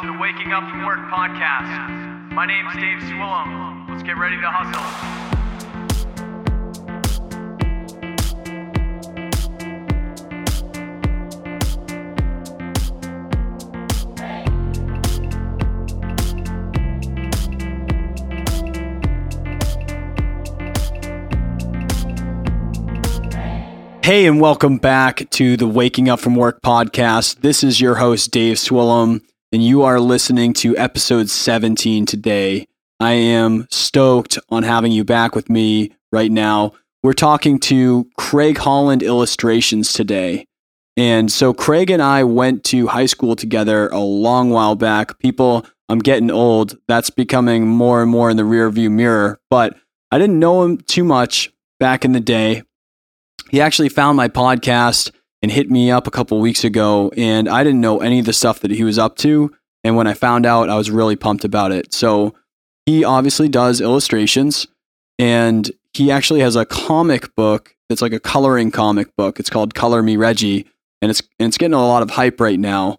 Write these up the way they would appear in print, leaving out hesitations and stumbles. to the Waking Up From Work podcast. My name's Dave Swillum. Let's get ready to hustle. Hey, and welcome back to the Waking Up From Work podcast. This is your host, Dave Swillum, and you are listening to episode 17 today. I am stoked on having you back with me right now. We're talking to Craig Holland Illustrations today. And so Craig and I went to high school together a long while back. People, I'm getting old. That's becoming more and more in the rearview mirror. But I didn't know him too much back in the day. He actually found my podcast and hit me up a couple weeks ago, and I didn't know any of the stuff that he was up to. And when I found out, I was really pumped about it. So he obviously does illustrations, and he actually has a comic book that's like a coloring comic book. It's called Color Me Reggie, and it's getting a lot of hype right now.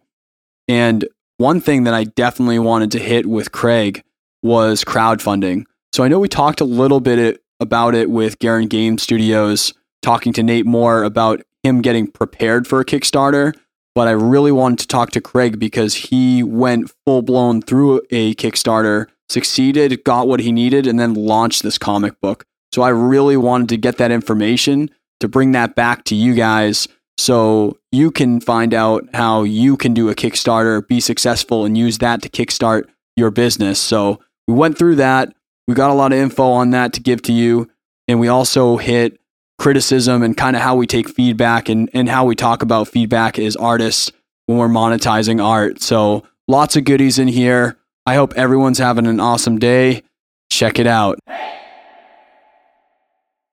And one thing that I definitely wanted to hit with Craig was crowdfunding. So I know we talked a little bit about it with Garin Game Studios, talking to Nate Moore about him getting prepared for a Kickstarter, but I really wanted to talk to Craig because he went full blown through a Kickstarter, succeeded, got what he needed, and then launched this comic book. So I really wanted to get that information to bring that back to you guys so you can find out how you can do a Kickstarter, be successful, and use that to kickstart your business. So we went through that. We got a lot of info on that to give to you. And we also hit criticism and kind of how we take feedback and how we talk about feedback as artists when we're monetizing art. So lots of goodies in here. I hope everyone's having an awesome day. Check it out.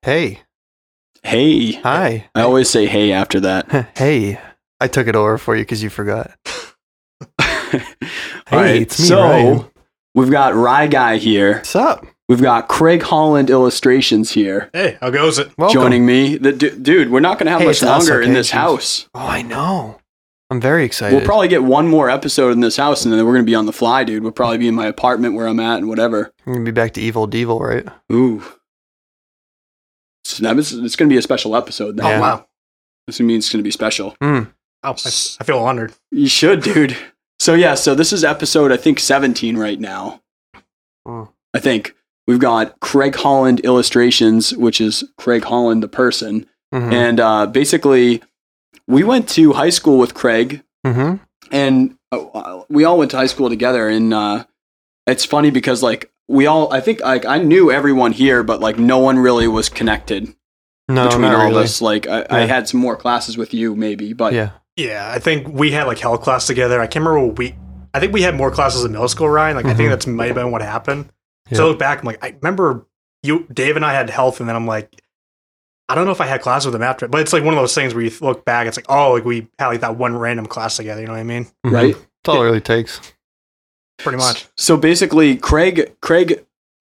Hey. Hey. Hi. I always say hey after that. Hey. I took it over for you because you forgot. Hey, right, it's me, Ryan. We've got Rye Guy here. What's up? We've got Craig Holland Illustrations here. Hey, how goes it? Welcome. Joining me. Dude, we're not going to have much longer in this house. Oh, I know. I'm very excited. We'll probably get one more episode in this house, and then we're going to be on the fly, dude. We'll probably be in my apartment where I'm at and whatever. I'm going to be back to Evil Devil, right? Ooh. So it's going to be a special episode then. Yeah. Oh, wow. This means it's going to be special. Mm. Oh, I feel honored. You should, dude. So this is episode, I think, 17 right now. Oh. I think. We've got Craig Holland Illustrations, which is Craig Holland, the person. Mm-hmm. And basically, we went to high school with Craig. Mm-hmm. And we all went to high school together. And it's funny because, like, I knew everyone here, but, like, no one really was connected. No, between all really. Us. Like, I had some more classes with you, maybe. But Yeah, I think we had, like, hell class together. I can't remember what I think we had more classes in middle school, Ryan. Like, mm-hmm. I think that's might have been what happened. Yeah. So I look back, I'm like, I remember you, Dave and I had health, and then I'm like, I don't know if I had class with him after, but it's like one of those things where you look back, it's like, oh, like we had like that one random class together, you know what I mean? Mm-hmm. Right. That's all it really takes. Pretty much. So basically, Craig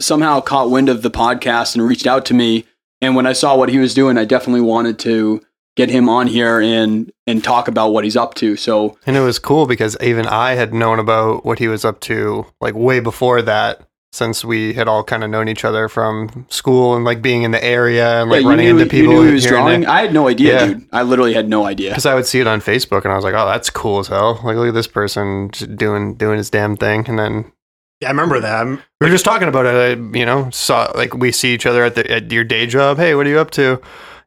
somehow caught wind of the podcast and reached out to me, and when I saw what he was doing, I definitely wanted to get him on here and talk about what he's up to. So, and it was cool because even I had known about what he was up to like way before that. Since we had all kind of known each other from school and like being in the area and like running into people. You knew he was drawing? I had no idea, dude. I literally had no idea. Because I would see it on Facebook and I was like, oh, that's cool as hell. Like, look at this person doing his damn thing. And then... Yeah, I remember that. We were just talking about it. I, you know, saw like we see each other at your day job. Hey, what are you up to?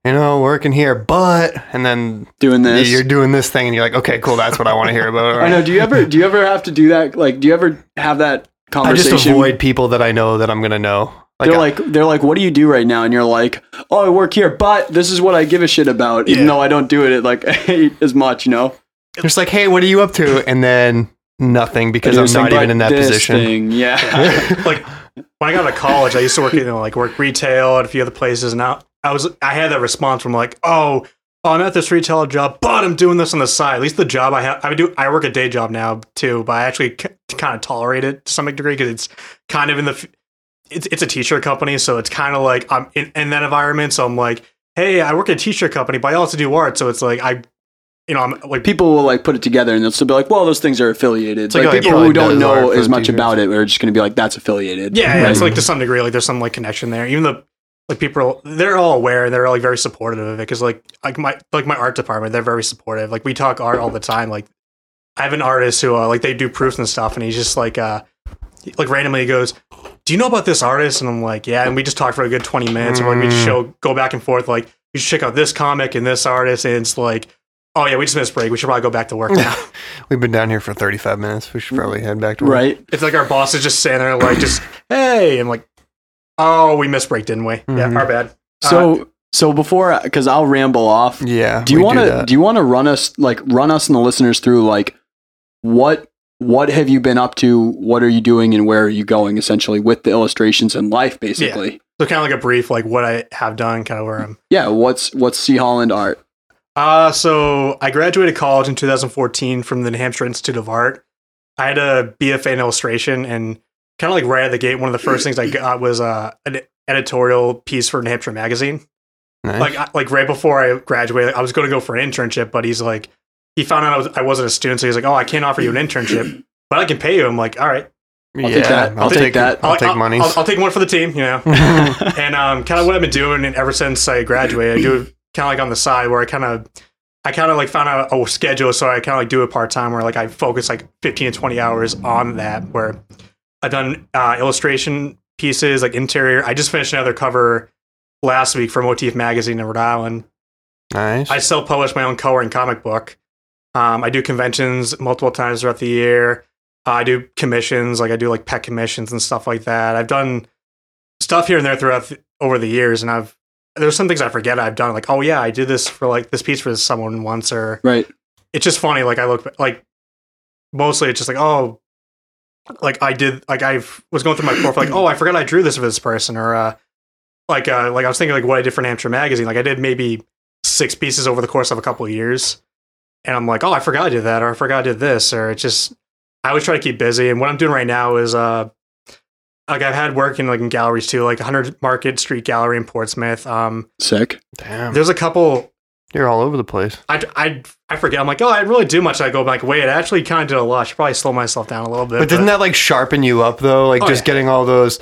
You know, working here, but and then doing this. You're doing this thing and you're like, okay, cool. That's what I want to hear about. Right? I know. Do you ever have to do that? Like, do you ever have that conversation? I just avoid people that I know that I'm going to know. Like, they're like, what do you do right now? And you're like, oh, I work here, but this is what I give a shit about, even though I don't do it like as much, you know? It's like, hey, what are you up to? And then nothing because I'm not even in that position. Thing. Yeah. Like when I got out of college, I used to work, you know, like work retail at a few other places. And I had that response from like, oh, I'm at this retail job, but I'm doing this on the side. At least the job I have, I work a day job now too, but I actually kind of tolerate it to some degree because it's kind of in the, it's a t-shirt company. So it's kind of like I'm in that environment. So I'm like, hey, I work at a t-shirt company, but I also do art. So it's like, you know, I'm like, people will like put it together and they'll still be like, well, those things are affiliated. It's like people who don't know as much about it are just going to be like, that's affiliated. Yeah. Right? Yeah, it's like to some degree, like there's some like connection there. Even though like people, they're all aware and they're like very supportive of it. Cause like my art department, they're very supportive. Like we talk art all the time. Like I have an artist who like they do proofs and stuff. And he's just like randomly he goes, do you know about this artist? And I'm like, yeah. And we just talk for a good 20 minutes. And like, we just go back and forth. Like you should check out this comic and this artist. And it's like, oh, yeah, we just missed break. We should probably go back to work now. We've been down here for 35 minutes. We should probably head back to work. Right. It's like our boss is just standing there like, just, hey. I'm like, oh, we missed break, didn't we? Mm-hmm. Yeah, our bad. So before, because I'll ramble off. Yeah. Do you want to run us and the listeners through like what have you been up to? What are you doing and where are you going essentially with the illustrations in life, basically? Yeah. So kind of like a brief, like what I have done, kind of where I'm. Yeah. What's C. Holland Art? So I graduated college in 2014 from the New Hampshire Institute of Art. I had a BFA in illustration, and kind of like right out of the gate, one of the first things I got was an editorial piece for New Hampshire Magazine. Nice. Like right before I graduated, I was going to go for an internship, but he's like, he found out I wasn't a student, so he's like, oh, I can't offer you an internship, but I can pay you. I'm like, all right. I'll take that. I'll take money. I'll take one for the team, you know. And kind of what I've been doing ever since I graduated, I do kind of like on the side where I kind of like found out a schedule. So I kind of like do it part-time where like I focus like 15 to 20 hours on that, where I've done illustration pieces, like interior. I just finished another cover last week for Motif Magazine in Rhode Island. Nice. I self-publish my own coloring comic book. I do conventions multiple times throughout the year. I do commissions, like I do like pet commissions and stuff like that. I've done stuff here and there throughout over the years, and there's some things I forget I've done, like, oh yeah, I did this for like this piece for someone once, or right. It's just funny. Like I look like mostly it's just like, oh, like I did, like I was going through my portfolio, like, oh, I forgot I drew this for this person. Or like I was thinking like what I did for New Hampshire Magazine. Like I did maybe 6 pieces over the course of a couple of years. And I'm like, oh, I forgot I did that. Or I forgot I did this. Or it's just, I always try to keep busy. And what I'm doing right now is, like I've had work in like in galleries too, like 100 Market Street Gallery in Portsmouth. Sick. Damn. There's a couple. You're all over the place. I forget. I'm like, oh, I didn't really do much. I go like, wait, I actually kind of did a lot. I should probably slow myself down a little bit. But didn't that like sharpen you up though? Like getting all those.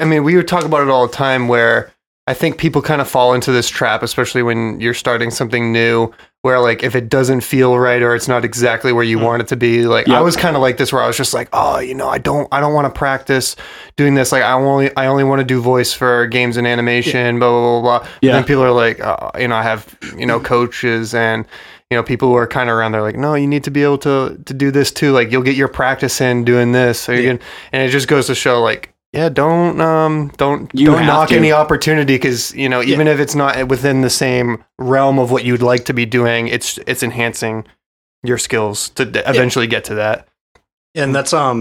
I mean, we would talk about it all the time where I think people kind of fall into this trap, especially when you're starting something new, where like if it doesn't feel right or it's not exactly where you want it to be, like I was kind of like this where I was just like, oh, you know, I don't want to practice doing this. Like I only want to do voice for games and animation, blah blah blah, blah. Yeah. And people are like, oh, you know, I have, you know, coaches and, you know, people who are kind of around, they're like, no, you need to be able to do this too. Like you'll get your practice in doing this. So you can, and it just goes to show like, yeah, don't knock any opportunity, because, you know, even if it's not within the same realm of what you'd like to be doing, it's enhancing your skills to eventually get to that. And that's I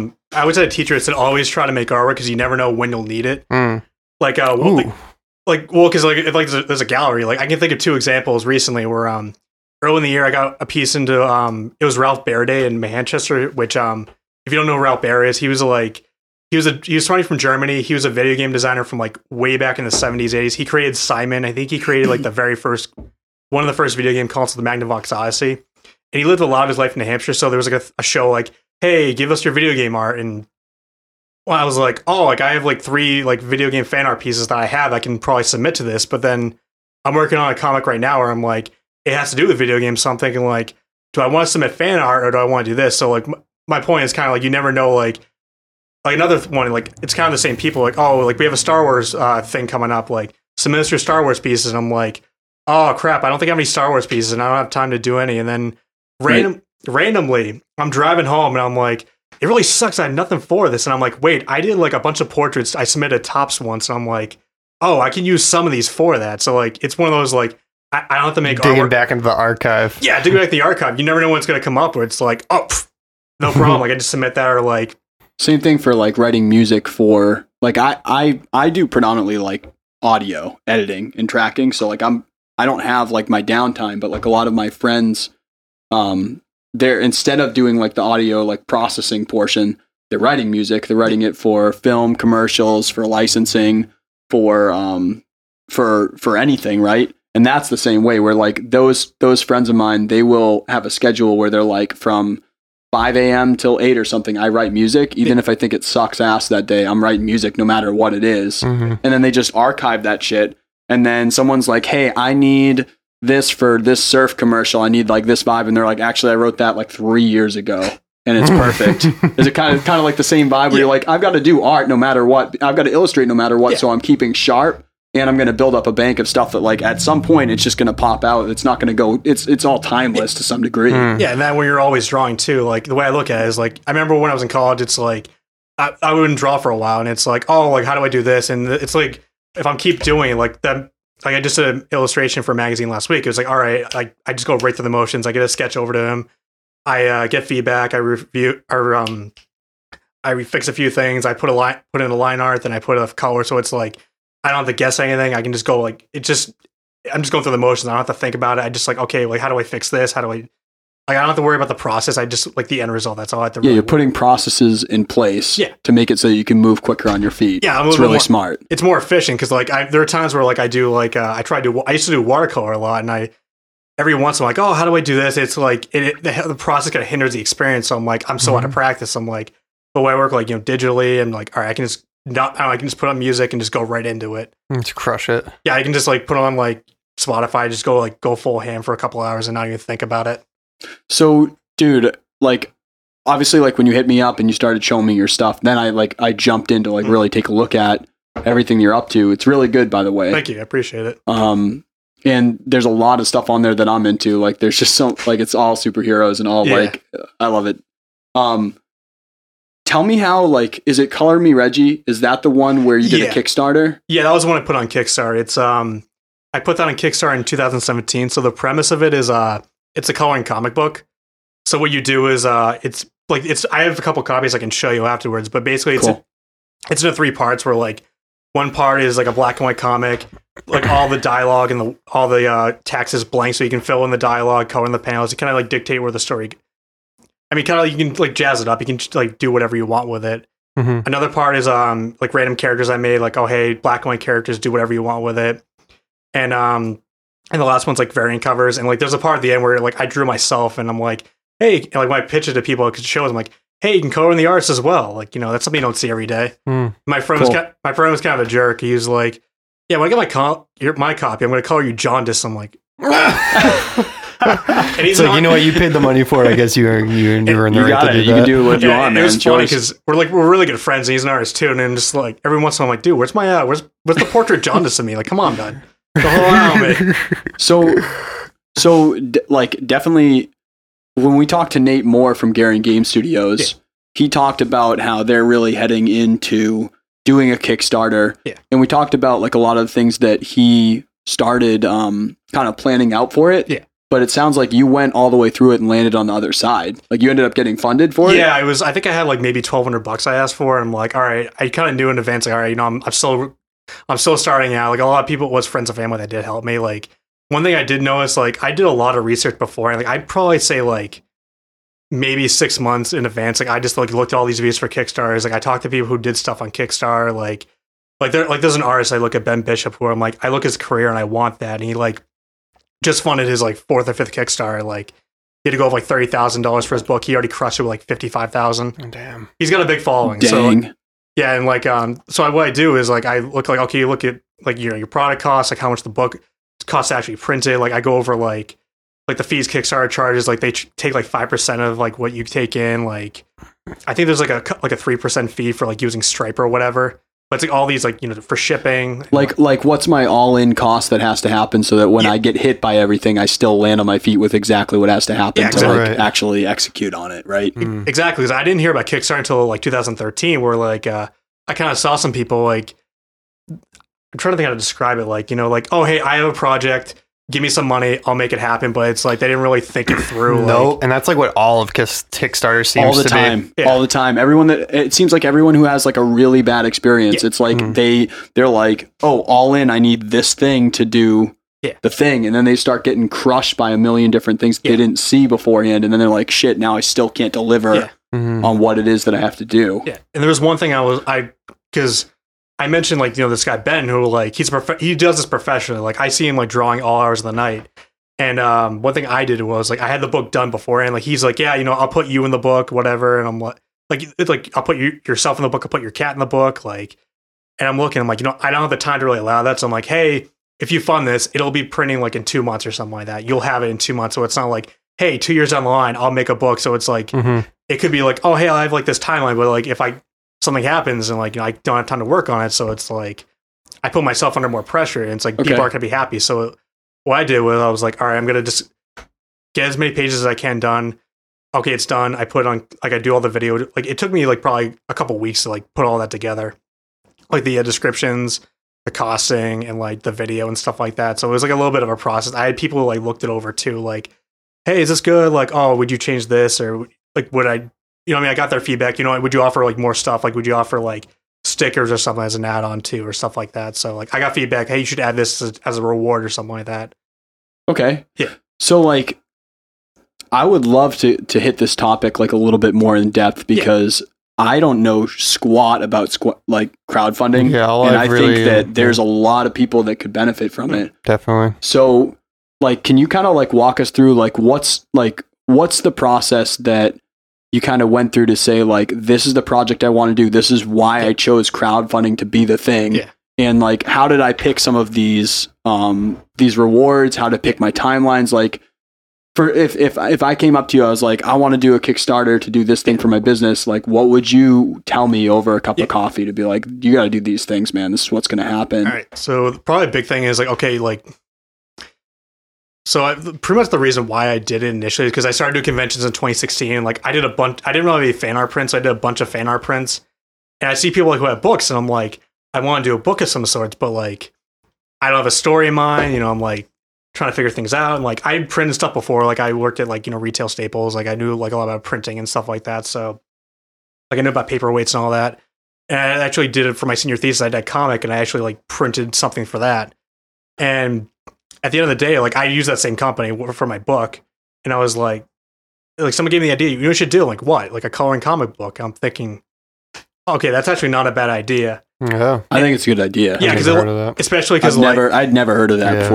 would say to teachers to always try to make artwork, because you never know when you'll need it. Mm. Like because like if like there's a gallery, like I can think of 2 examples recently where early in the year I got a piece into it was Ralph Baer Day in Manchester, which if you don't know who Ralph Baer is, he was somebody from Germany. He was a video game designer from like way back in the 70s, 80s. He created Simon. I think he created like the very first, one of the first video game consoles, The Magnavox Odyssey. And he lived a lot of his life in New Hampshire. So there was like a show like, hey, give us your video game art. And well, I was like, oh, like I have like 3 like video game fan art pieces that I have. I can probably submit to this. But then I'm working on a comic right now where I'm like, it has to do with video games. So I'm thinking like, do I want to submit fan art or do I want to do this? So like my point is kind of like, you never know, like another one, like it's kind of the same people, like, oh, like we have a Star Wars thing coming up, like submit your Star Wars pieces. And I'm like, oh crap, I don't think I have any Star Wars pieces and I don't have time to do any. And then randomly I'm driving home and I'm like, it really sucks, I have nothing for this. And I'm like, wait, I did like a bunch of portraits, I submitted Tops once, and I'm like, oh, I can use some of these for that. So like it's one of those like I don't have to make digging artwork. Back into the archive. Yeah, digging back to the archive. You never know what's gonna come up where it's like, oh pff, no problem. Like I just submit that. Or like same thing for like writing music for like I do predominantly like audio editing and tracking. So like I don't have like my downtime, but like a lot of my friends, they're instead of doing like the audio like processing portion, they're writing music. They're writing it for film commercials, for licensing, for anything, right? And that's the same way where like those friends of mine, they will have a schedule where they're like from 5 a.m. till 8 or something, I write music. Even if I think it sucks ass that day, I'm writing music no matter what it is. Mm-hmm. And then they just archive that shit. And then someone's like, hey, I need this for this surf commercial. I need like this vibe. And they're like, actually, I wrote that like 3 years ago. And it's perfect. Is it kind of like the same vibe where you're like, I've got to do art no matter what. I've got to illustrate no matter what. Yeah. So I'm keeping sharp. And I'm going to build up a bank of stuff that, like, at some point, it's just going to pop out. It's not going to go. It's all timeless to some degree. Mm. Yeah, and that way you're always drawing too. Like the way I look at it is like I remember when I was in college. It's like I wouldn't draw for a while, and it's like, oh, like how do I do this? And it's like if I'm keep doing it, like that. Like I just did an illustration for a magazine last week. It was like, all right, like I just go right through the motions. I get a sketch over to him. I get feedback. I review or I fix a few things. I put in a line art, then I put a color. So it's like, I don't have to guess anything. I can just go like, I'm just going through the motions. I don't have to think about it. I just like, okay, like, how do I fix this? How do I, like, I don't have to worry about the process. I just like the end result. That's all I have to remember. Yeah, you're putting processes in place to make it so you can move quicker on your feet. Yeah. It's really smart. It's more efficient. Cause like there are times where like I do like, I used to do watercolor a lot and every once in a while, like, oh, how do I do this? It's like the process kind of hinders the experience. So I'm like, I'm so out of practice. I'm like, but when I work like, you know, digitally, I'm like, all right, I can just put on music and just go right into it. To crush it. Yeah, I can just like put on like Spotify, just go full ham for a couple hours and not even think about it. So, dude, like obviously like when you hit me up and you started showing me your stuff, then I jumped into like really take a look at everything you're up to. It's really good, by the way. Thank you. I appreciate it. And there's a lot of stuff on there that I'm into. Like there's just so like it's all superheroes and all like I love it. Tell me how, like, is it Color Me Reggie? Is that the one where you did a Kickstarter? Yeah, that was the one I put on Kickstarter. It's, I put that on Kickstarter in 2017. So the premise of it is, it's a coloring comic book. So what you do is, I have a couple copies I can show you afterwards, but basically it's in 3 parts where like one part is like a black and white comic, like all the dialogue and all the text is blank. So you can fill in the dialogue, color in the panels. You kind of like dictate where the story goes. I mean, kind of, you can like jazz it up. You can like do whatever you want with it. Mm-hmm. Another part is like random characters I made. Like, oh hey, black and white characters, do whatever you want with it. And the last one's like variant covers. And like, there's a part at the end where like I drew myself, and I'm like, hey, and, like when I pitch it to people, I could show them like, hey, you can color in the arts as well. Like, you know, that's something you don't see every day. My friend was kind of a jerk. He was like, yeah, when I get my copy, I'm going to color you jaundice. I'm like. And he's so you know what, you paid the money for it. I guess you were in the right to do that. You can do what you want, man. It was funny because we're really good friends, and he's an artist too. And I'm just like every once in a while, I'm like, dude, where's my where's the portrait jaundice of me? Like, come on, bud. The whole album. So like definitely when we talked to Nate Moore from Garin Game Studios, he talked about how they're really heading into doing a Kickstarter, and we talked about like a lot of things that he started kind of planning out for it, But it sounds like you went all the way through it and landed on the other side. Like you ended up getting funded for it. Yeah, I think I had like maybe $1,200 I asked for. And I'm like, all right, I kind of knew in advance, like, all right, you know, I'm still starting out. Like a lot of people, it was friends and family that did help me. Like one thing I did notice, like I did a lot of research before. Like I'd probably say like maybe 6 months in advance. Like I just like looked at all these views for Kickstarters. Like I talked to people who did stuff on Kickstarter. Like there's an artist I look at, Ben Bishop, who I'm like, I look at his career and I want that, and he like just funded his like 4th or 5th Kickstarter. Like he had to go with like $30,000 for his book. He already crushed it with like $55,000. Oh, damn, he's got a big following. Dang. So like, yeah, and like so what I do is like I look like, okay, you look at like, you know, your product costs, like how much the book costs to actually print it. Like I go over like the fees Kickstarter charges. Like they take like 5% of like what you take in. Like I think there's like a 3% fee for like using Stripe or whatever. But it's like all these, like, you know, for shipping. Like what's my all-in cost that has to happen so that when I get hit by everything, I still land on my feet with exactly what has to happen to like actually execute on it, right? Mm. Exactly. Because I didn't hear about Kickstarter until like 2013, where like I kind of saw some people like, I'm trying to think how to describe it. Like, you know, like, oh hey, I have a project. Give me some money, I'll make it happen. But it's like they didn't really think it through. No, and that's like what all of Kickstarter seems all the to time. Be. Yeah. All the time. Everyone that it seems like everyone who has like a really bad experience, it's like they're like, oh, all in, I need this thing to do the thing, and then they start getting crushed by a million different things they didn't see beforehand, and then they're like, shit, now I still can't deliver on what it is that I have to do. Yeah, and there was one thing I because I mentioned, like, you know, this guy Ben, who, like, he does this professionally. Like, I see him, like, drawing all hours of the night. And one thing I did was, like, I had the book done beforehand. Like, he's like, yeah, you know, I'll put you in the book, whatever. And I'm like, it's like, I'll put yourself in the book. I'll put your cat in the book. Like, and I'm looking, I'm like, you know, I don't have the time to really allow that. So I'm like, hey, if you fund this, it'll be printing like in 2 months or something like that. You'll have it in 2 months. So it's not like, hey, 2 years down the line, I'll make a book. So it's like, it could be like, oh, hey, I have like this timeline. But like, if something happens and like, you know, I don't have time to work on it. So it's like, I put myself under more pressure, and it's like, people aren't going to be happy. So what I did was, I was like, all right, I'm going to just get as many pages as I can done. Okay, it's done. I put it on, like, I do all the video. Like, it took me like probably a couple weeks to like put all that together, like the descriptions, the costing, and like the video and stuff like that. So it was like a little bit of a process. I had people who like looked it over too, like, hey, is this good? Like, oh, would you change this? Or like, would I, you know, I mean, I got their feedback, you know, would you offer like more stuff? Like, would you offer like stickers or something as an add on too, or stuff like that? So like, I got feedback, hey, you should add this as a reward or something like that. Okay. Yeah. So like, I would love to hit this topic like a little bit more in depth, because I don't know squat about like crowdfunding. Yeah, and I really think that there's a lot of people that could benefit from it. Definitely. So like, can you kind of like walk us through like what's the process that you kind of went through to say, like, this is the project I want to do. This is why I chose crowdfunding to be the thing. Yeah. And like, how did I pick some of these rewards, how to pick my timelines? Like, for if I came up to you, I was like, I want to do a Kickstarter to do this thing for my business. Like, what would you tell me over a cup of coffee to be like, you got to do these things, man. This is what's going to happen. All right. So probably a big thing is like, okay, like, so pretty much the reason why I did it initially is because I started doing conventions in 2016. Like, I did a bunch. I didn't really have any fan art prints. So I did a bunch of fan art prints, and I see people like who have books, and I'm like, I want to do a book of some sorts, but like, I don't have a story in mind. You know, I'm like trying to figure things out. And like, I had printed stuff before. Like, I worked at like, you know, retail Staples. Like, I knew like a lot about printing and stuff like that. So like, I knew about paperweights and all that. And I actually did it for my senior thesis. I did a comic, and I actually like printed something for that. And at the end of the day, like, I used that same company for my book, and I was like someone gave me the idea, you know what you should do? Like, what? Like a coloring comic book. I'm thinking, okay, that's actually not a bad idea. Yeah. I think it's a good idea. Yeah, because especially because like, I'd never heard of that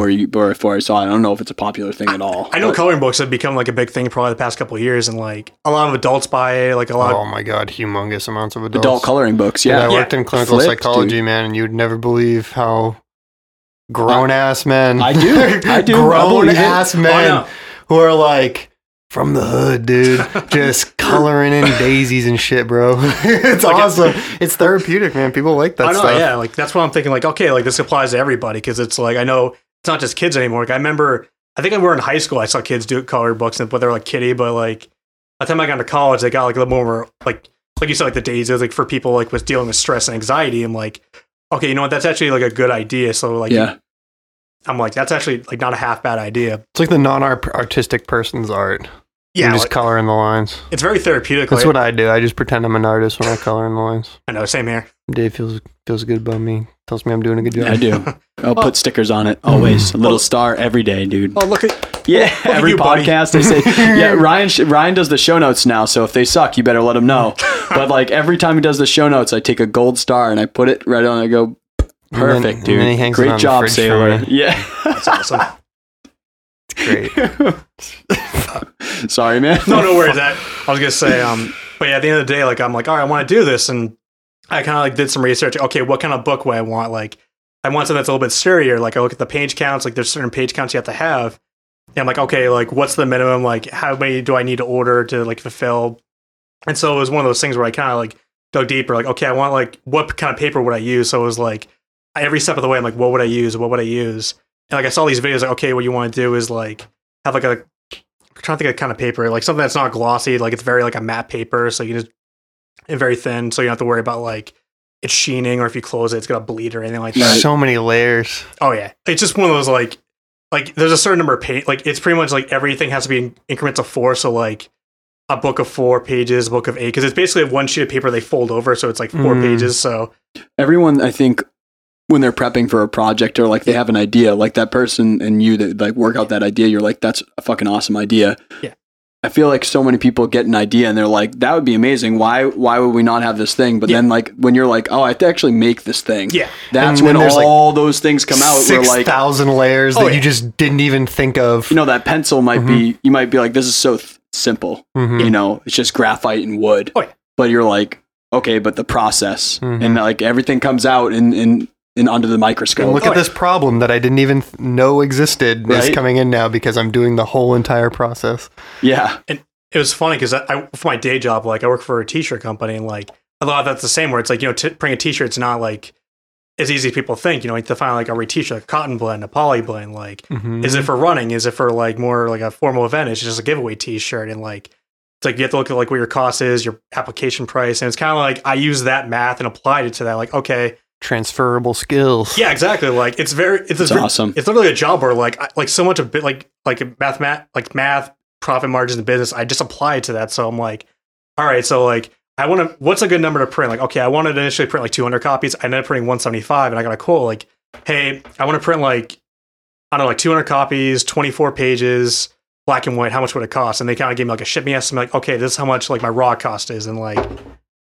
before I saw it. I don't know if it's a popular thing at all. I know coloring books have become like a big thing probably the past couple of years, and like a lot of adults buy it. Like a lot. Oh my god, humongous amounts of adults. Adult coloring books. Yeah, I worked in clinical psychology, dude. Man, and you'd never believe how. Grown-ass men. I do. Grown-ass men who are, like, from the hood, dude. Just coloring in daisies and shit, bro. It's like awesome. It's therapeutic, man. People like that stuff. Yeah, like, that's what I'm thinking, like, okay, like, this applies to everybody, because it's, like, I know it's not just kids anymore. Like, I remember, I think I were in high school, I saw kids do color books, but they were, like, kiddie, but, like, by the time I got into college, they got, like, a little more, like you said, like, the daisies, like, for people, like, with dealing with stress and anxiety, and, like, okay, you know what? That's actually like a good idea. So like, I'm like, that's actually like not a half bad idea. It's like the non-artistic person's art. Yeah. You just like, color in the lines. It's very therapeutic. That's what I do. I just pretend I'm an artist when I color in the lines. I know. Same here. Dave feels good about me. Tells me I'm doing a good job. Yeah, I do. I'll put stickers on it. Always. A little star every day, dude. Oh, look at look every at you, podcast buddy. They say, yeah, Ryan does the show notes now, so if they suck, you better let him know. But like every time he does the show notes, I take a gold star and I put it right on and I go, perfect, dude. And then great job, Sailor. Yeah. That's awesome. It's great. Sorry, man. No worries. I was going to say, but yeah, at the end of the day, like I'm like, all right, I want to do this. And I kind of like did some research. Okay, what kind of book would I want? Like, I want something that's a little bit sturdier. Like, I look at the page counts. Like, there's certain page counts you have to have. And I'm like, okay, like, what's the minimum? Like, how many do I need to order to like fulfill? And so it was one of those things where I kind of like dug deeper. Like, okay, I want like what kind of paper would I use? So it was like every step of the way, I'm like, what would I use? What would I use? And like I saw these videos. Like, okay, what you want to do is like have like a I'm trying to think of kind of paper, like something that's not glossy. Like it's very like a matte paper, so you just. And very thin, so you don't have to worry about like it's sheening or if you close it, it's gonna bleed or anything like that. So many layers. Oh yeah, it's just one of those like there's a certain number of pages. Like it's pretty much like everything has to be in increments of four. So like a book of 4 pages, a book of 8, because it's basically one sheet of paper they fold over, so it's like 4 pages. So everyone, I think, when they're prepping for a project or like they have an idea, like that person and you that like work out that idea, you're like, that's a fucking awesome idea. Yeah. I feel like so many people get an idea and they're like, that would be amazing. Why would we not have this thing? But then like when you're like, oh, I have to actually make this thing. Yeah. That's when all like those things come out. 6,000 layers that you just didn't even think of. You know, that pencil might be, you might be like, this is so simple. You know, it's just graphite and wood. Oh, yeah. But you're like, okay, but the process and like everything comes out and under the microscope. And look at this problem that I didn't even know existed is coming in now because I'm doing the whole entire process. Yeah. And it was funny because I, for my day job, like I work for a t-shirt company and like a lot of that's the same where it's like, you know, printing a t-shirt, it's not like as easy as people think, you know, like to find like a t-shirt, a cotton blend, a poly blend, like is it for running? Is it for like more like a formal event? It's just a giveaway t-shirt. And like, it's like you have to look at like what your cost is, your application price. And it's kind of like I use that math and applied it to that. Like, okay. Transferable skills. Yeah, exactly. Like it's very, it's awesome. It's literally a job where like so much of bit like math, profit margins in business. I just apply it to that. So I'm like, all right. So like, I want to, what's a good number to print? Like, okay, I wanted to initially print like 200 copies. I ended up printing 175 and I got a call like, hey, I want to print like, I don't know, like 200 copies, 24 pages, black and white. How much would it cost? And they kind of gave me like a shipping estimate. Like, okay, this is how much like my raw cost is. And like,